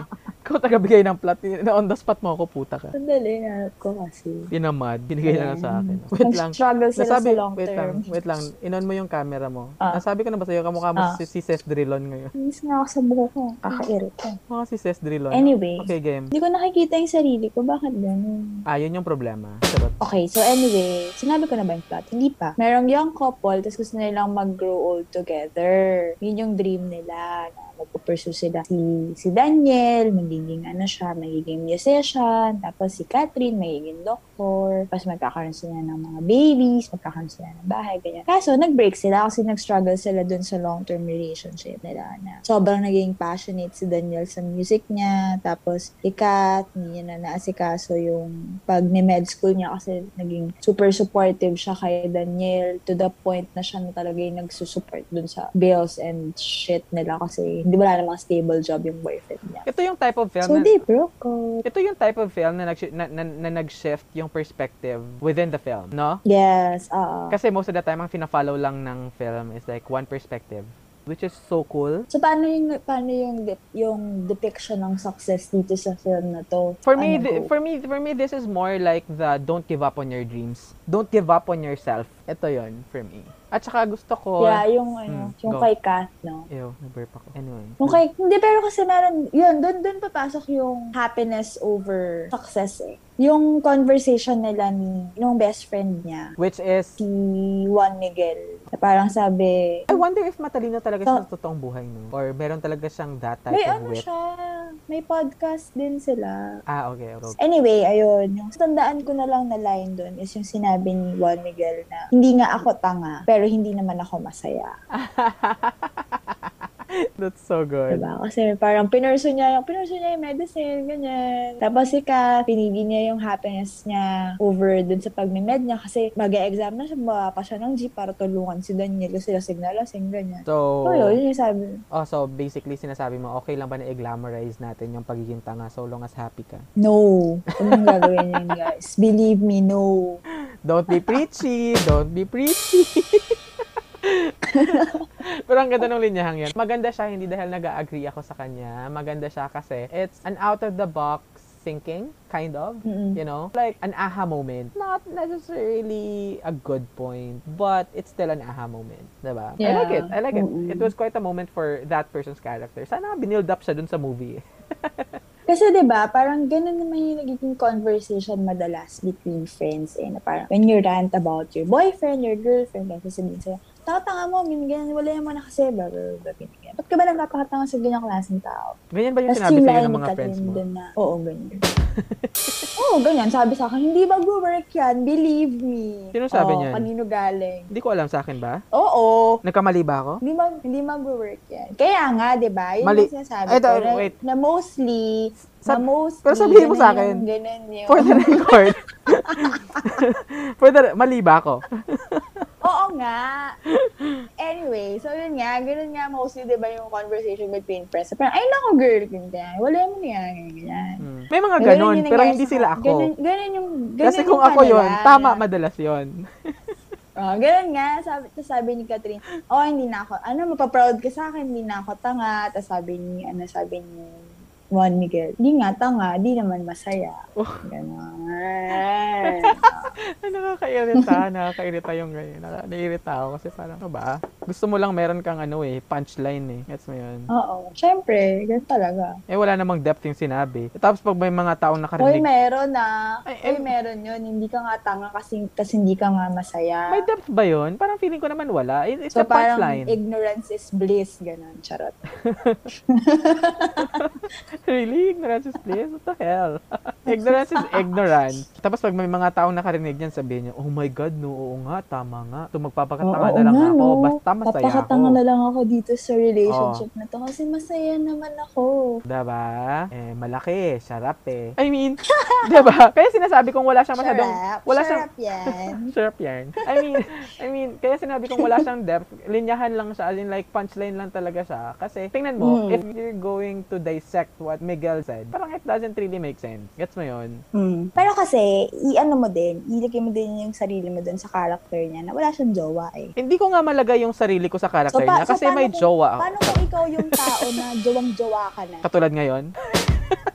Ikaw tagabigay ng plot. On the spot mo ako, puta ka. Sandali, nahanap ko kasi. Pinamad. Binigay na lang sa akin. Wait lang. Struggle sila nasabi, sa long wait term. Lang, wait lang. Inon mo yung camera mo. Ah. Nasabi ko na ba sa'yo? Kamukha mo ah. si, si Ces Drilon ngayon. Inis nga ako sa buko ko. Kakairit ko. Mukha si Ces Drilon. Anyway. Okay, game. Hindi ko nakikita yung sarili ko. Bakit ganun? Ah, yun yung problema. Sabot. Okay, so anyway. Sinabi ko na ba yung plot? Hindi pa. Merong young couple, tapos gusto nilang mag-grow old together. Yun yung dream nila. Magpupursue sila si, si Daniel, magiging ano siya, magiging musician, tapos si Catherine, magiging doctor, tapos magkakaroon sila ng mga babies, magkakaroon sila ng bahay, ganyan. Kaso, nag-break sila kasi nag-struggle sila dun sa long-term relationship nila na sobrang naging passionate si Daniel sa music niya, tapos si Kat, hindi niya na naasikaso yung pag ni-med school niya kasi naging super supportive siya kay Daniel to the point na siya na talaga yung nagsusupport dun sa bills and shit nila kasi hindi wala namang stable job yung boyfriend niya. Ito yung type of film so na... they broke up. Ito yung type of film na, nag- na, na, na nag-shift yung perspective within the film, no? Yes, oo. Uh, Kasi most of the time, ang fina-follow lang ng film is like one perspective, which is so cool. So, paano yung, paano yung, yung depiction ng success dito sa film na to? For me, th- for me, for me, this is more like the don't give up on your dreams. Don't give up on yourself. Ito yun for me. At saka gusto ko... Yeah, yung ano, mm, yung go. Kay Kath, no? Ew, naburp ako. Anyway. Yung kay... Hindi, pero kasi meron... Yun, dun, dun papasok yung happiness over success eh. Yung conversation nila ni... Nung best friend niya. Which is... Si Juan Miguel. Parang sabi... I wonder if matalino talaga so, siya sa totoong buhay, no? Or meron talaga siyang that type may of ano wit. Siya. May podcast din sila. Ah, okay. okay. Anyway, ayun. Yung tandaan ko na lang na line dun is yung sinabi ni Juan Miguel na hindi nga ako tanga, pero hindi naman ako masaya. That's so good. Diba? Kasi parang pinurso niya yung, pinurso niya yung medicine, ganyan. Tapos si Kat, pinili niya yung happiness niya over dun sa pag-med niya kasi mag-e-exam na siya, baka pa siya ng jeep para tulungan si Daniel kasi lasing na lasing, ganyan. So, so yun, yun yung sabi. Oh, so basically, sinasabi mo, okay lang ba na i-glamorize natin yung pagiging tanga so long as happy ka? No. Anong gagawin yun, guys? Believe me, no. Don't be preachy. Don't be preachy. Pero ang ganda ng linyahang yan. Maganda siya, hindi dahil nag-agree ako sa kanya. Maganda siya kasi it's an out-of-the-box thinking, kind of, mm-mm. you know? Like an aha moment. Not necessarily a good point, but it's still an aha moment, diba? Yeah. I like it. I like it. Mm-mm. It was quite a moment for that person's character. Sana binild up siya dun sa movie. Kasi diba, parang ganun naman yung nagiging conversation madalas between friends eh, na parang when you rant about your boyfriend, your girlfriend, kasi sabihin sa'yo, tatanga mo, ganyan, wala yung mga kasi, blah, blah, blah, ganyan. Ba't ka ba nagpapakatanga sa ganyang klaseng tao? Ganyan ba yung sinabi sa'yo ng mga friends mo? Na, oo, ganyan. Oo, ganyan. Sabi sa akin, hindi ba go-work yan? Believe me. Sino sabi niyan? Kanino galing? Hindi ko alam, sa akin ba? Oo. Nagkamali ba ako? Hindi mag, hindi mag-work yan. Kaya nga, diba? Yun yung sinasabi ko, right? Na mostly... Sab- most pero sabihin mo sa akin, for the record, for the, mali ba ako? Oo nga. Anyway, so yun nga, ganun nga mostly, di ba, yung conversation between friends. Parang, ay nako girl, ganyan. Wala mo niya, ganyan. Hmm. May mga ganun, ganun pero hindi sila ako. Ganun, ganun yung, ganun kasi kung ako yun, tama madalas yun. Oh, ganun nga, sabi, sabi ni Catherine, oh, hindi na ako, ano, mapaproud ka sa akin, hindi na ako tanga. Tapos sabi ni, ano, sabi ni, Juan Miguel, di nga tanga, di naman masaya. Oh. Ganon. Nakakairita, nakakairita yung ganyan. Naiirita ako kasi parang, ano ba? Gusto mo lang meron kang ano eh, punchline eh. Gets mo yun? Oo. Siyempre, ganun talaga. Eh, wala namang depth yung sinabi. E, tapos pag may mga taong nakarinig. Uy, meron ah. Ay, Uy, em... meron yun. Hindi ka nga tanga kasi tas hindi ka nga masaya. May depth ba yun? Parang feeling ko naman wala. It's so, a punchline. So parang ignorance is bliss. Ganon, charot. Really? Ignorance is bliss? What the hell? Ignorance is ignorance. Tapos pag may mga taong nakarinig niyan, sabihin niya, oh my God, no, oo nga, tama nga. So magpapakatanga oo, na lang nga, ako, no. Basta masaya ako. Papakatanga na lang ako dito sa relationship oo. Na to kasi masaya naman ako. Diba? Eh, malaki, sarap eh. I mean, diba? Kaya sinasabi kong wala siyang masyadong... Sarap, wala sarap siyang, yan. Sarap yan. I mean, I mean, kaya sinabi kong wala siyang depth, linyahan lang siya, as in like punchline lang talaga siya. Kasi, tingnan mo, mm. if you're going to dissect what Miguel said, parang it doesn't really make sense. Gets mo yun? Mm. Pero kasi, i-ano mo din, ilagay mo din yung sarili mo dun sa character niya na wala siyang jowa eh. Hindi ko nga malagay yung sarili ko sa character so, pa- niya kasi so, may kung, jowa ako. Paano kung ikaw yung tao na jowang-jowa ka na? Katulad ngayon?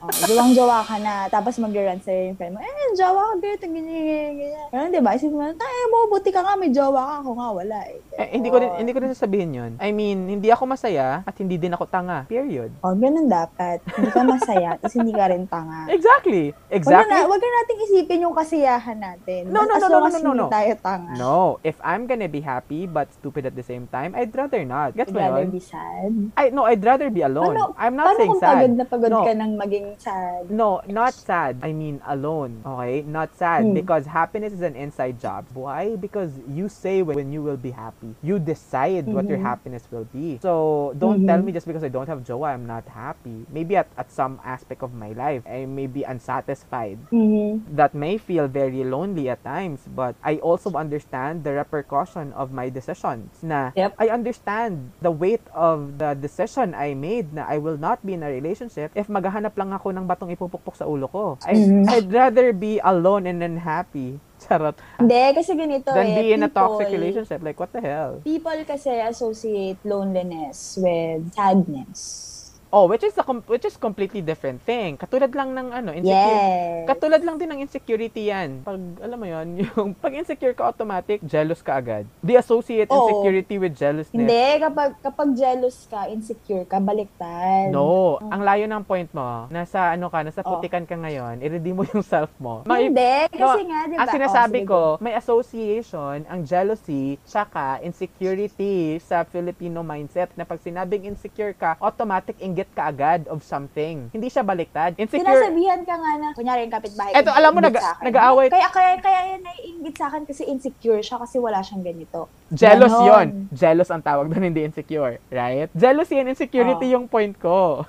Oh, jowang-jowa ka na, tapos mag-run sa'yo yung friend mo, eh, jowa ka, girl, ganyan, ganyan. Pero diba, isip mo, eh, buti ka nga, may jowa ka, ako nga, wala eh. eh hindi ko din, hindi ko din sasabihin yun. I mean, hindi ako masaya at hindi din ako tanga, period. Oh, ganun dapat. Hindi ka masaya, tapos hindi ka rin tanga. Exactly, exactly. Wag na, wag na natin isipin yung kasiyahan natin. No, no, no, no, no, no, no, no. Tayo tanga. No, if I'm gonna be happy but stupid at the same time, I'd rather not. Gets mo yun? I'd rather be sad? I, no, I'd rather be alone. Paano, I'm not saying sad. Paano kung pagod na pagod no. ka ng maging sad? No, not sad. I mean, alone. Okay? Not sad. Hmm. Because happiness is an inside job. Why? Because you say when you will be happy. You decide mm-hmm. what your happiness will be. So, don't mm-hmm. tell me just because I don't have jowa, I'm not happy. Maybe at, at some aspect of my life, I may be unsatisfied. Mm-hmm. That may feel very lonely at times, but I also understand the repercussion of my decisions. Na, yep. I understand the weight of the decision I made na I will not be in a relationship if maghahanap lang ako ng batong ipupukpok sa ulo ko. I, mm-hmm. I'd rather be alone and unhappy. Charot. Hindi, kasi ganito eh. Than be in a toxic relationship. Like, what the hell? People kasi associate loneliness with sadness. Oh, which is a com- which is completely different thing. Katulad lang ng ano, insecure. Yes. Katulad lang din ng insecurity yan. Pag, alam mo yun, yung pag insecure ka automatic, jealous ka agad. They associate oh. insecurity with jealousness. Hindi, kapag, kapag jealous ka, insecure ka, baliktad. No, oh. ang layo ng point mo, nasa ano ka, nasa putikan oh. ka ngayon, i-redeem mo yung self mo. May, Hindi, kasi no, nga, diba? Ang sinasabi oh, ko, may association, ang jealousy, tsaka insecurity sa Filipino mindset na pag sinabing insecure ka, automatic inggit ka agad of something. Hindi siya baliktad. Insecure. Sinasabihan ka nga na, kunyari yung kapitbahay. Eto, alam mo, nag- nag-aaway. Kaya, kaya, kaya yun naiinggit sa akin kasi insecure siya kasi wala siyang ganito. Jealous ganon. Yun. Jealous ang tawag doon, hindi insecure. Right? Jealousy and insecurity oh. yung point ko.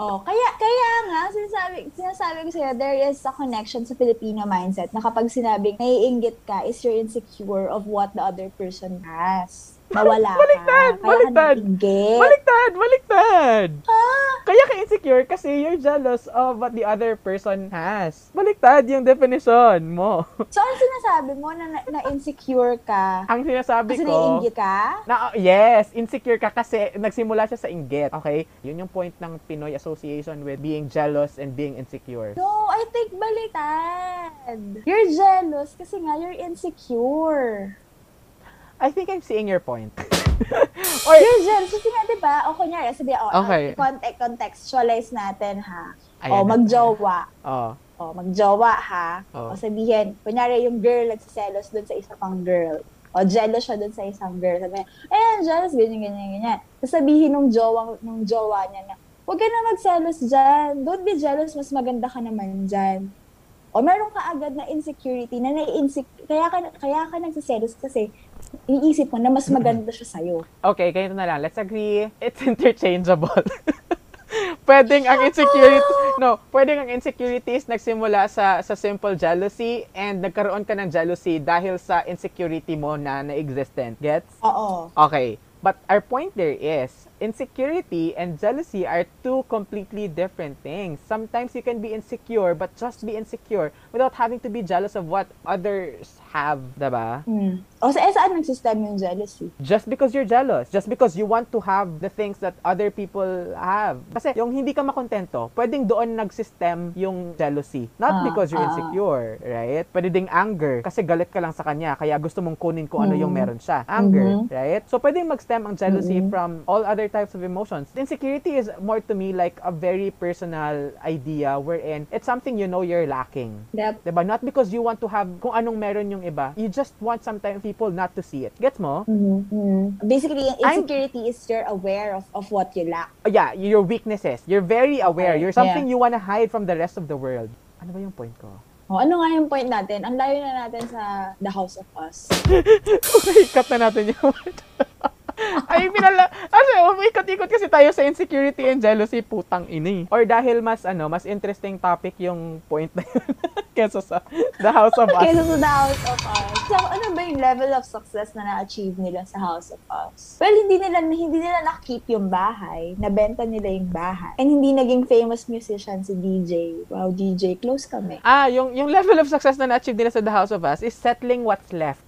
Oh, kaya kaya nga sinasabi sinasabi ko sa'yo, there is a connection sa Filipino mindset na kapag sinabing naiinggit ka is you're insecure of what the other person has. Nawala ka. Baliktad, kaya baliktad. Baliktad, baliktad. Ah. Kaya ka insecure kasi you're jealous of what the other person has. Baliktad yung definition mo. So, ang sinasabi mo na na-insecure ka? Ang sinasabi kasi ko... Kasi naiinggit ka? Na, oh, yes, insecure ka kasi nagsimula siya sa inggit. Okay? Yun yung point ng Pinoy association with being jealous and being insecure. No, I think baliktad. You're jealous kasi nga you're insecure. I think I'm seeing your point. Or you're jealous. Kasi nga, di ba? O kunyari, sabi, o, oh, okay. context, contextualize natin, ha? Ayan o, magjowa. O. Oh. O, magjowa, ha? Oh. O, sabihin, kunyari, yung girl nagsiselos dun sa isa pang girl. O, jealous siya dun sa isang girl. Sabihin, eh, jealous, ganyan, ganyan, ganyan. Sabihin nung jowa, nung jowa niya na, huwag ka na magselos dyan. Don't be jealous. Mas maganda ka naman dyan. O, meron ka agad na insecurity na nai-insecure. Kaya ka, kaya ka nagsiselos kasi iniisip mo na mas maganda siya sa'yo. Okay, ganito na lang. Let's agree. It's interchangeable. Pwedeng ang insecurity, no, pwedeng ang insecurities nagsimula sa sa simple jealousy and nagkaroon ka ng jealousy dahil sa insecurity mo na na-existent. Gets? Oo. Okay. But our point there is, insecurity and jealousy are two completely different things. Sometimes you can be insecure, but just be insecure without having to be jealous of what others have, diba? Mm. O sa saan nagsistem yung jealousy? Just because you're jealous. Just because you want to have the things that other people have. Kasi yung hindi ka makontento, pwedeng doon nagsistem yung jealousy. Not ah, because you're ah, insecure, right? Pwede ding anger. Kasi galit ka lang sa kanya, kaya gusto mong kunin ko ano mm. yung meron siya. Anger, mm-hmm. right? So pwedeng mag ang jealousy mm-hmm. from all other types of emotions. Insecurity is more to me like a very personal idea wherein it's something you know you're lacking. Yep. Diba? Not because you want to have kung anong meron yung iba. You just want sometimes people not to see it. Gets mo? Mm-hmm. Basically, insecurity I'm, is you're aware of, of what you lack. Yeah, your weaknesses. You're very aware. You're something yeah. you want to hide from the rest of the world. Ano ba yung point ko? Oh, ano nga yung point natin? Ang layo na natin sa The House of Us. Okay, cut na natin yung Ay, minala... Kasi, umikot-ikot kasi tayo sa insecurity and jealousy, putang ini. Or dahil mas, ano, mas interesting topic yung point na yun kesa sa The House of Us. Kesa sa The House of Us. So, ano ba yung level of success na na-achieve nila sa House of Us? Well, hindi nila, hindi nila na-keep yung bahay. Nabenta nila yung bahay. And hindi naging famous musician si D J. Wow, D J, close kami. Ah, yung, yung level of success na na-achieve nila sa The House of Us is settling what's left.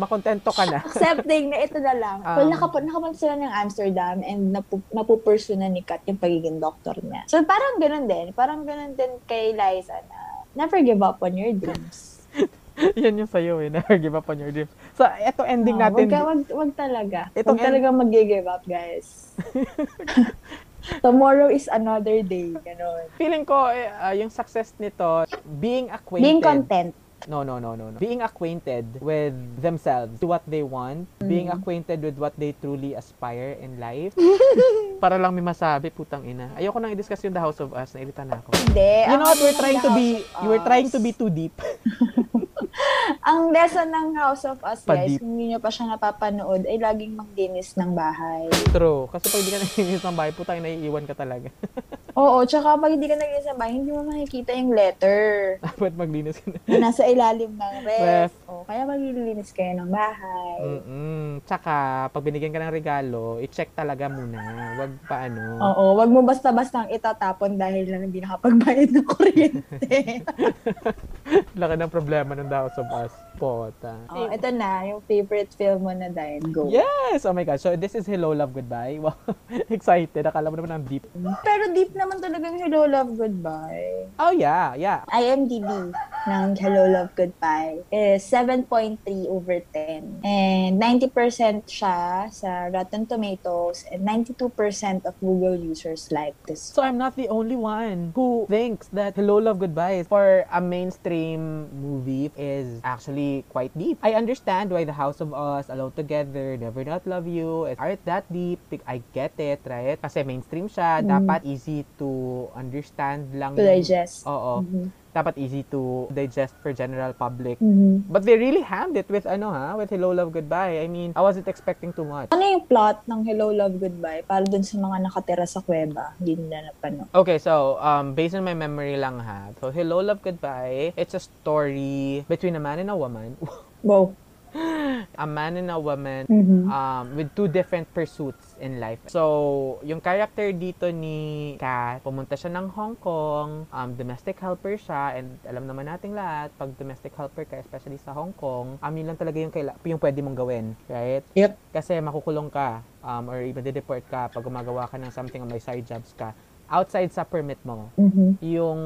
Makontento ka na. Accepting na ito na lang. Um, well, nakap- nakapunta sila ng Amsterdam and napu- napupursue na ni Kat yung pagiging doktor niya. So, parang ganun din. Parang ganun din kay Liza na never give up on your dreams. Yan yung sa'yo eh. Never give up on your dreams. So, eto ending no, natin. Wag, ka, wag, wag talaga. Itong wag talaga end... mag-give up, guys. Tomorrow is another day. Ganun. Feeling ko, uh, yung success nito, being acquainted. Being content. No, no, no, no, no. Being acquainted with themselves, what they want, mm. being acquainted with what they truly aspire in life. Para lang may masabi, putang ina. Ayoko nang i-discuss yung The House of Us, nairita na ako. Hindi. You know what, we're trying to be, you were trying to be too deep. Ang lesson ng House of Us, guys, kung hindi nyo pa siya napapanood, ay laging manglinis ng bahay. True. Kasi pag hindi ka nanginis ng bahay, putang naiiwan ka talaga. Oo, tsaka pag hindi ka nanginis ng bahay, hindi mo makikita yung letter. Dapat maglinis ka na. Na nasa ilalim ng ref. O, kaya maglilinis kayo ng bahay. Mm-mm. Tsaka, pag binigyan ka ng regalo, i-check talaga muna. Wag pa ano. Oo, wag mo basta-bastang itatapon dahil lang hindi nakapagbayad ng kuryente. Laki ng problema ng House of Us. Pota. Oh, ito na, yung favorite film mo na, Dine. Go. Yes! Oh my gosh. So, this is Hello, Love, Goodbye. Wow. Excited. Akala mo naman ang deep. Pero deep naman talaga yung Hello, Love, Goodbye. Oh, yeah. Yeah. I M D B ng Hello, Love, Goodbye is seven point three over ten. And ninety percent siya sa Rotten Tomatoes and ninety-two percent of Google users like this. So, I'm not the only one who thinks that Hello, Love, Goodbye is for a mainstream movie is actually quite deep. I understand why The House of Us, Alone Together, Never Not Love You aren't that deep. I get it, right? Kasi mainstream siya. Mm-hmm. Dapat easy to understand lang. To digest. Oo. Mm-hmm. Dapat easy to digest for general public. Mm-hmm. But they really hammed it with ano ha, with Hello, Love, Goodbye. I mean, I wasn't expecting too much. Ano yung plot ng Hello, Love, Goodbye para dun sa mga nakatira sa kuweba? Hindi nila napanood. Okay, so um, based on my memory lang ha. So Hello, Love, Goodbye, it's a story between a man and a woman. Wow. a man and a woman, mm-hmm. um, with two different pursuits in life. So, yung character dito ni Kat, pumunta siya ng Hong Kong, um, domestic helper siya, and alam naman nating lahat, pag domestic helper ka, especially sa Hong Kong, um, yun lang talaga yung, kaila- yung pwede mong gawin, right? Yep. Kasi makukulong ka, um, or even de-deport ka pag gumagawa ka ng something on my side jobs ka. Outside sa permit mo. Mm-hmm. Yung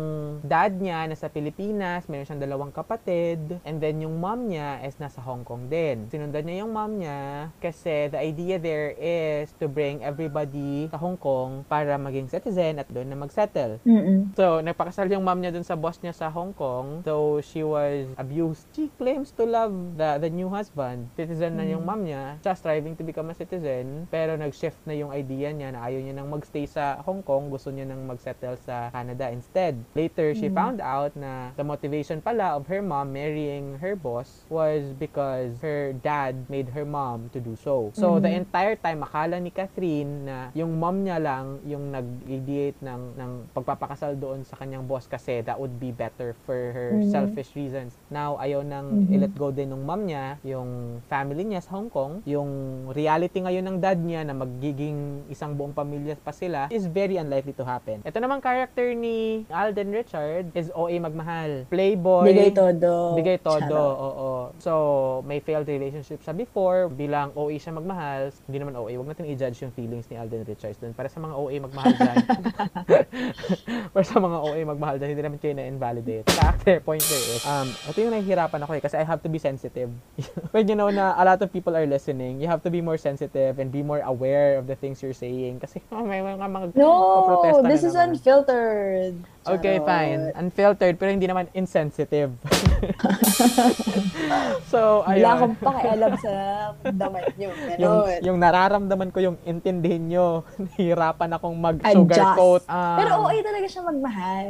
dad niya nasa Pilipinas, meron siyang dalawang kapatid, and then yung mom niya is nasa Hong Kong din. Sinundan niya yung mom niya kasi the idea there is to bring everybody sa Hong Kong para maging citizen at doon na magsettle. Mm-hmm. So, nagpakasal yung mom niya doon sa boss niya sa Hong Kong. So, she was abused. She claims to love the, the new husband. Citizen mm-hmm. na yung mom niya. She's striving to become a citizen, pero nag-shift na yung idea niya na ayaw niya nang magstay sa Hong Kong. Gusto niya nang magsettle sa Canada instead. Later, she mm. found out na the motivation pala of her mom marrying her boss was because her dad made her mom to do so. So, mm-hmm. the entire time, akala ni Catherine na yung mom niya lang yung nag-ideate ng, ng pagpapakasal doon sa kanyang boss kasi that would be better for her mm-hmm. selfish reasons. Now, ayaw nang mm-hmm. i-let go din ng mom niya, yung family niya sa Hong Kong, yung reality ngayon ng dad niya na magiging isang buong pamilya pa sila is very unlikely to happen. Ito namang character ni Alden Richard is O A magmahal. Playboy. Bigay todo. Bigay todo, oo. Oh, oh. So, may failed relationship sa before. Bilang O A siya magmahal, hindi naman O A. Huwag natin i-judge yung feelings ni Alden Richards dun. Para sa mga O A magmahal dyan. Para sa mga O A magmahal dyan, hindi naman kayo na-invalidate. Character pointer is, um, ito yung nahihirapan ako eh, kasi I have to be sensitive. When you know na a lot of people are listening, you have to be more sensitive and be more aware of the things you're saying. Kasi, oh, may mga mga... No! Oh, this is naman. Unfiltered. Charot. Okay, fine. Unfiltered, pero hindi naman insensitive. So, ayun. Wala akong pakialam sa damay niyo. Yung, yung nararamdaman ko, yung intindihin niyo, nahihirapan akong mag-sugarcoat. Um, pero O A talaga siya magmahal.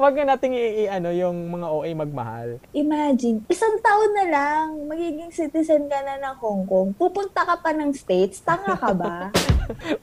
Huwag na natin i-ano, yung mga O A magmahal. Imagine, isang taon na lang, magiging citizen ka na ng Hong Kong, pupunta ka pa ng States, tanga ka ba?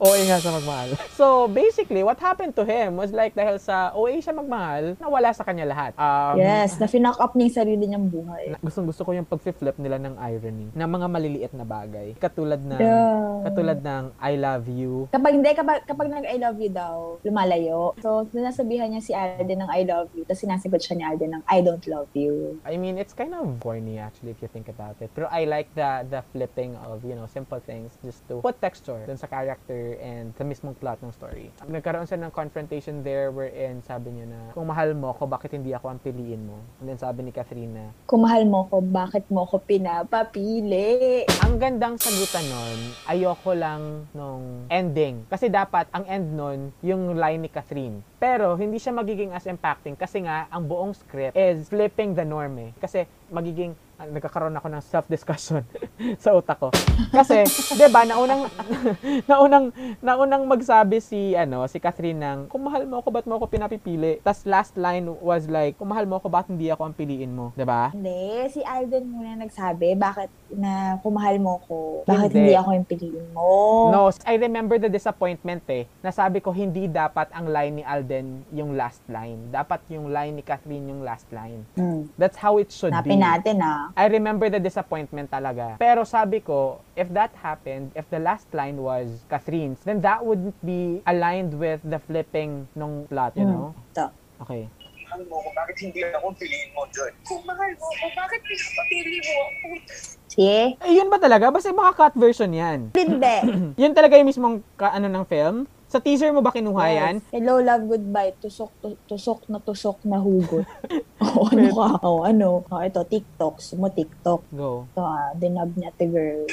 O A nga sa magmahal. So, basically, what happened to him was like, dahil sa O A siya magmahal, nawala sa kanya lahat. Um, yes, na-finock up niya yung sarili niyang buhay. Gustong-gusto ko yung pag-flip nila ng irony, ng mga maliliit na bagay. Katulad ng, yeah. katulad ng I love you. Kapag hindi, kapag, kapag nag-I love you daw, lumalayo. So, sinasabihan niya si Alden ng I love you, tapos sinasagot siya ni Alden ng I don't love you. I mean, it's kind of corny actually if you think about it. Pero I like the the flipping of, you know, simple things just to put texture dun sa character and sa mismong plot ng story. Nagkaroon siya ng confrontation there wherein sabi niya na, kung mahal mo ko, bakit hindi ako ang piliin mo? And then sabi ni Catherine na, kung mahal mo ko, bakit mo ko pinapapili? Ang gandang sagutan nun, ayoko lang nung ending. Kasi dapat, ang end nun, yung line ni Catherine. Pero, hindi siya magiging as impacting kasi nga, ang buong script is flipping the norm eh. Kasi, magiging nagkakaroon ako ng self-discussion sa utak ko. Kasi, 'di ba, naunang naunang naunang magsabi si ano, si Catherine ng, kung mahal mo ako, ba't mo ako pinapipili? Tas last line was like, kung mahal mo ako, bakit hindi ako ang piliin mo? 'Di ba? Hindi, si Alden muna nagsabi, bakit na kung mahal mo ako, bakit hindi, hindi ako ang piliin mo? No, I remember the disappointment eh. Nasabi ko hindi dapat ang line ni Alden yung last line. Dapat yung line ni Catherine yung last line. Mm. That's how it should Napin be. Natin ah. I remember the disappointment talaga. Pero sabi ko, if that happened, if the last line was Catherine's, then that wouldn't be aligned with the flipping nung plot, you mm. know? Okay. Mahal mo ko, bakit hindi ako piliin mo, John? Kung mahal mo ko, bakit pinapapili mo ako? Yeah. Eh, yun ba talaga? Basta maka-cut version yan. Hindi. Yun talaga yung mismong ka, ano, ng film? Sa teaser mo ba kinuha yes. yan? Hello, Love, Goodbye. Tusok, tu- tusok na tusok na hugot. Oo, oh, ano ka? Oo, oh, ano? Oh, ito, TikTok. Sumo TikTok. Go. Ito, ah, dinab niya ate girl.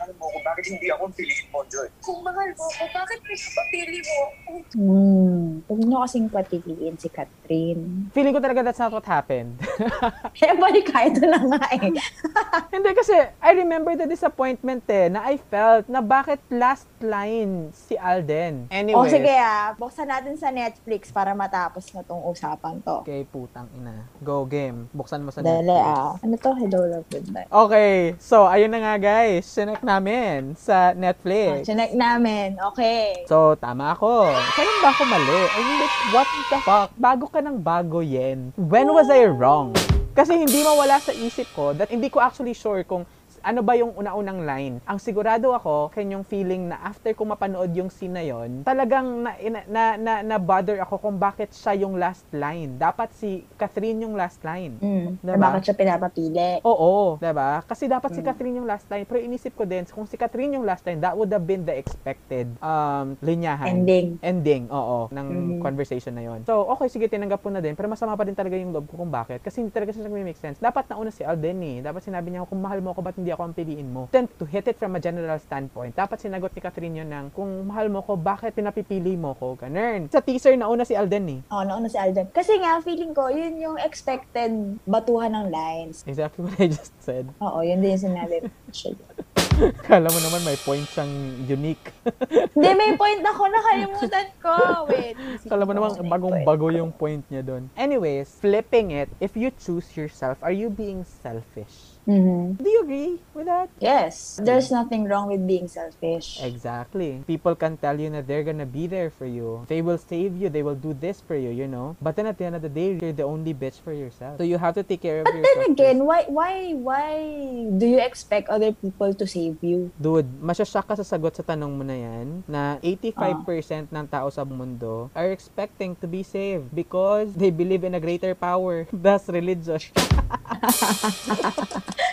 Mahal mo ko, bakit hindi ako piliin mo, Joy? Kung mahal mo ko, bakit pinapapili mo ako? Hmm. Huwag niyo kasing patiliin si Catherine. Feeling ko talaga that's not what happened. Eh, balik ka. Ito na nga eh. Hindi kasi, I remember the disappointment eh, na I felt na bakit last line si Alden. Anyways. O oh, sige ah, buksan natin sa Netflix para matapos na tong usapan to. Okay, putang ina. Go game. Buksan mo sa Dele, Netflix. Dali ah. Ano to? Hello, Love, Goodbye. Okay. So, ayun na nga guys. Sinek namin sa Netflix. Oh, sinek namin. Okay. So, tama ako. Saan ba ako mali? I mean, what the fuck? Bago ka ng bago, Yen. When was I wrong? Kasi hindi mawala sa isip ko that hindi ko actually sure kung ano ba yung una-unang line. Ang sigurado ako, kanyang feeling na after ko mapanood yung scene na yon, talagang na, na, na, na, na bother ako kung bakit siya yung last line. Dapat si Catherine yung last line. Mm. Diba? Bakit siya pinapapili? Oo, diba? Kasi dapat mm. si Catherine yung last line. Pero inisip ko din, kung si Catherine yung last line, that would have been the expected um, linyahan. Ending. Ending, oo. Ng mm. conversation na yon. So, okay, sige, tinanggap ko na din. Pero masama pa din talaga yung loob ko kung bakit. Kasi hindi talaga siya nag-make sense. Dapat nauna si Alden eh. Dapat sinabi niya, kung mahal mo ako, ba't hindi ako ang piliin mo? Then, to hit it from a general standpoint, dapat sinagot ni Catherine yun ng, kung mahal mo ko, bakit pinapipili mo ko? Ganun. Sa teaser, nauna si Alden eh. Oo, oh, nauna si Alden. Kasi nga, feeling ko, yun yung expected batuhan ng lines. Exactly what I just said. Oo, yun din yung sinabi. Shit. Kala mo naman may point siyang unique. Hindi, may point ako, nakalimutan ko. Wait. Kala mo naman bagong-bago yung point niya doon. Anyways, flipping it, if you choose yourself, are you being selfish? Mm-hmm. Do you agree with that? Yes. There's nothing wrong with being selfish. Exactly. People can tell you that they're gonna be there for you. They will save you. They will do this for you, you know? But then at the end of the day, you're the only bitch for yourself. So you have to take care of but yourself. But then again, first. why why why do you expect other people to save you? Dude, masyashock ka sa sagot sa tanong mo na yan na eighty-five percent uh. ng tao sa mundo are expecting to be saved because they believe in a greater power. That's religion.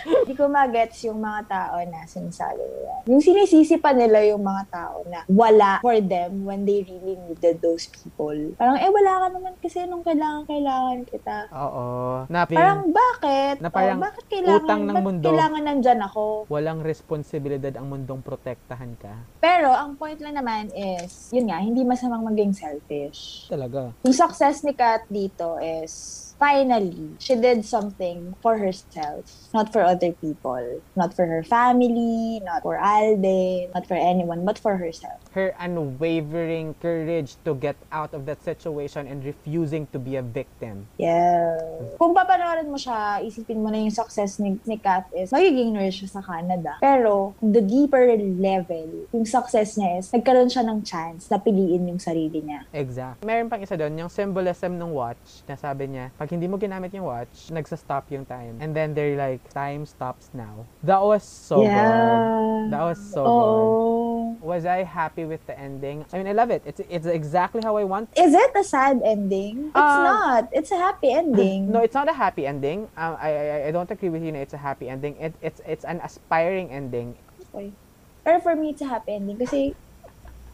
Hindi ko magets yung mga tao na sinasabi nila. Yung sinisisi pa nila yung mga tao na wala for them when they really needed those people. Parang, eh, wala ka naman kasi nung kailangan-kailangan kita. Oo. Na, parang, bakit? Na parang oh, bakit kailangan, utang ng mundo. Kailangan nandyan ako? Walang responsibilidad ang mundong protektahan ka. Pero, ang point lang naman is, yun nga, hindi masamang maging selfish. Talaga. Yung success ni Kat dito is, finally, she did something for herself, not for other people, not for her family, not for Alden, not for anyone, but for herself. Her unwavering courage to get out of that situation and refusing to be a victim. Yeah. Kung papanoorin mo siya, isipin mo na yung success ni, ni Kat is magiging nurse siya sa Canada. Pero, the deeper level, yung success niya is, nagkaroon siya ng chance na piliin yung sarili niya. Exact. Meron pang isa doon, yung symbolism ng watch, na sabi niya, pag hindi mo ginamit yung watch, nagsa-stop yung time. And then they're like, time stops now. That was so yeah. good. That was so oh. good. Was I happy with the ending? I mean, I love it. It's it's exactly how I want. Is it a sad ending? It's um, not. It's a happy ending. No, it's not a happy ending. Um, I, I I don't agree with you na it's a happy ending. It it's it's an aspiring ending. Okay. Pero for me, it's a happy ending kasi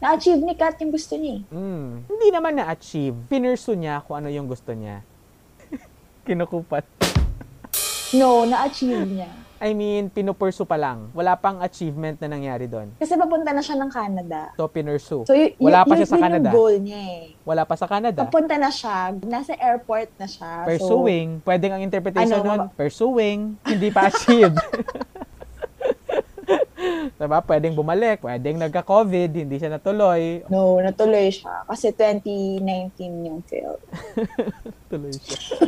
na-achieve ni Kat yung gusto niya. Mm. Hindi naman na-achieve. Pinursu niya kung ano yung gusto niya. Kinukupat. No, na-achieve niya. I mean, pinupursu pa lang. Wala pang achievement na nangyari doon. Kasi papunta na siya ng Canada. So, pinursu. So, y- Wala y- pa siya sa Canada. Yun yung goal niya eh. Wala pa sa Canada. Papunta na siya. Nasa airport na siya. Pursuing. So, pwedeng ang interpretation ano, nun, ma- pursuing. Hindi pa achieved. Diba? Pwedeng bumalik, pwedeng nagka-COVID, hindi siya natuloy. No, natuloy siya. Kasi twenty nineteen yung film. Tuloy siya.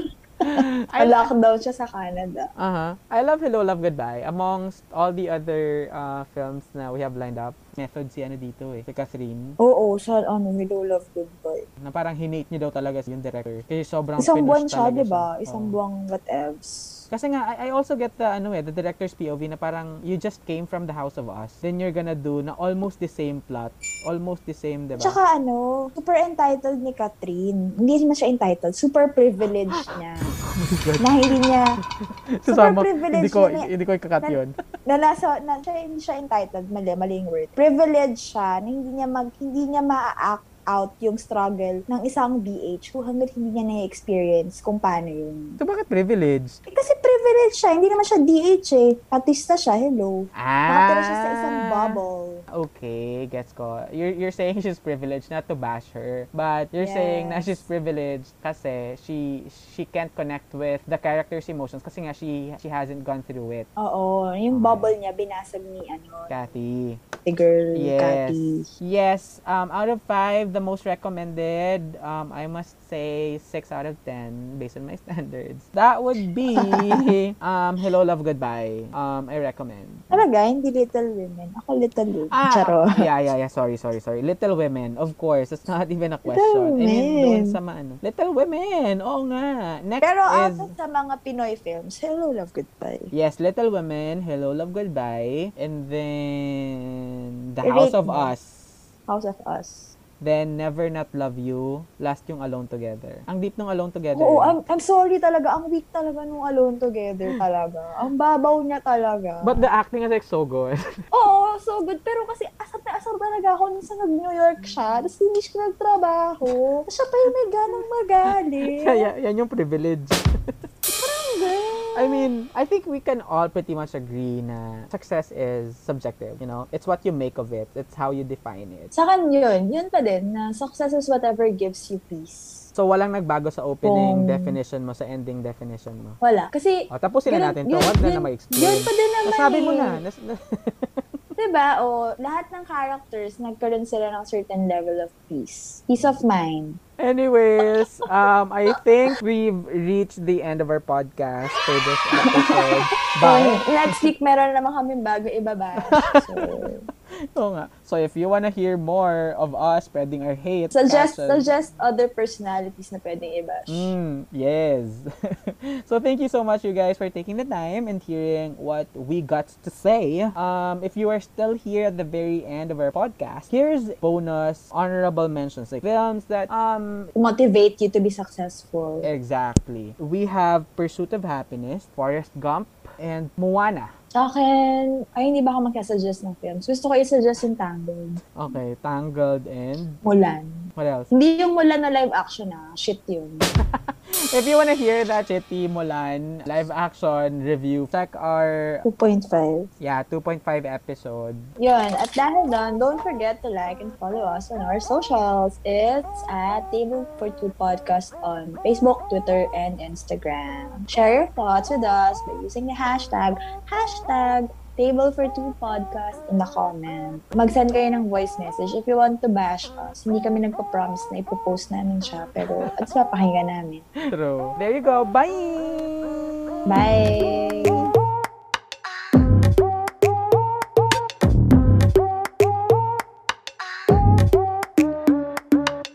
I lockdown siya sa Canada. Uh-huh. I love Hello, Love, Goodbye. Amongst all the other uh, films na we have lined up, method si ano dito eh, si Catherine. Oo, sa ano, Hello, Love, Goodbye. Na parang hinate niyo daw talaga yung director. Kasi sobrang isang buwan siya, di ba? Isang oh. buwang whatevs. Kasi nga, I, I also get the, ano eh, the director's P O V na parang, you just came from The House of Us. Then you're gonna do na almost the same plot. Almost the same, diba? Tsaka ano, super entitled ni Catherine. Hindi naman siya entitled. Super privileged niya. Na hindi niya. Super privileged niya. Hindi ko ikakat yun. Na nasa, na, siya, hindi siya entitled. Mali, maling word. Privileged siya na hindi niya mag, hindi niya maa-act out yung struggle ng isang B H who hanggang hindi niya na-experience kung paano yun. So, bakit privilege? Eh, kasi privilege siya. Hindi naman siya D H eh. Artista siya. Hello. Ah. Nakatira siya sa isang bubble. Okay. Gets ko. You're, you're saying she's privileged, not to bash her. But you're yes. saying na she's privileged kasi she she can't connect with the character's emotions kasi nga she she hasn't gone through it. Oo. Yung okay. bubble niya binasag ni ano. Kathy. Party Girl, yes. Cathy. Yes. Um, out of five, the most recommended, um, I must say six out of ten based on my standards. That would be um, Hello, Love, Goodbye. Um, I recommend. Talaga, hindi Little Women. Ako Little Women. Ah, Charo. Yeah, yeah, yeah. Sorry, sorry, sorry. Little Women, of course. It's not even a question. I mean, doon sa maano. Little Women. Oo nga. Next Pero is... out sa mga Pinoy films, Hello, Love, Goodbye. Yes, Little Women, Hello, Love, Goodbye. And then The House of Us. House of Us. Then Never Not Love You. Last yung Alone Together. Ang deep nung Alone Together. Oo, I'm, I'm sorry talaga. Ang weak talaga nung Alone Together talaga. Ang babaw niya talaga. But the acting is like so good. Oo, so good. Pero kasi asar na asar talaga ako nung sa nag-New York siya. Tapos hindi siya nagtrabaho. Tapos siya pa yung may ganang magaling. yan, yan yung privilege. I mean, I think we can all pretty much agree na success is subjective, you know? It's what you make of it. It's how you define it. Sa akin yun. Yun pa din na success is whatever gives you peace. So, walang nagbago sa opening um, definition mo, sa ending definition mo? Wala. Kasi... O, tapusin na natin to. Huwag na na mag-explain. Yun pa din naman. Nasabi mo na. Nas- Diba? O, lahat ng characters, nagkaroon sila ng certain level of peace. Peace of mind. Anyways, um, I think we've reached the end of our podcast for this episode. Bye. Next week, meron naman kami bago ibabas. So... Oo nga. So if you wanna hear more of us pwedeng or hate suggest passion. Suggest other personalities na pwedeng i-bash. Mm, yes. So thank you so much you guys for taking the time and hearing what we got to say. Um if you are still here at the very end of our podcast, here's bonus honorable mentions like films that um motivate you to be successful. Exactly. We have Pursuit of Happiness, Forrest Gump, and Moana. Akin, ay hindi ba ako magka-suggest ng films? Gusto ko i-suggest yung Tangled. Okay, Tangled and? Mulan. What else? Hindi yung Mulan na live action ah. Shit yun. If you wanna hear that shitty Mulan live action review, check our... two point five. Yeah, two point five episode. Yun, at dahil doon, don't forget to like and follow us on our socials. It's at Table for Two Podcast on Facebook, Twitter, and Instagram. Share your thoughts with us by using the hashtag, hashtag Hashtag Table for Two Podcast in the comment. Mag-send kayo ng voice message if you want to bash us. Hindi kami nagpa-promise na ipopost namin siya, pero at sa pakinggan namin. True. There you go. Bye! Bye!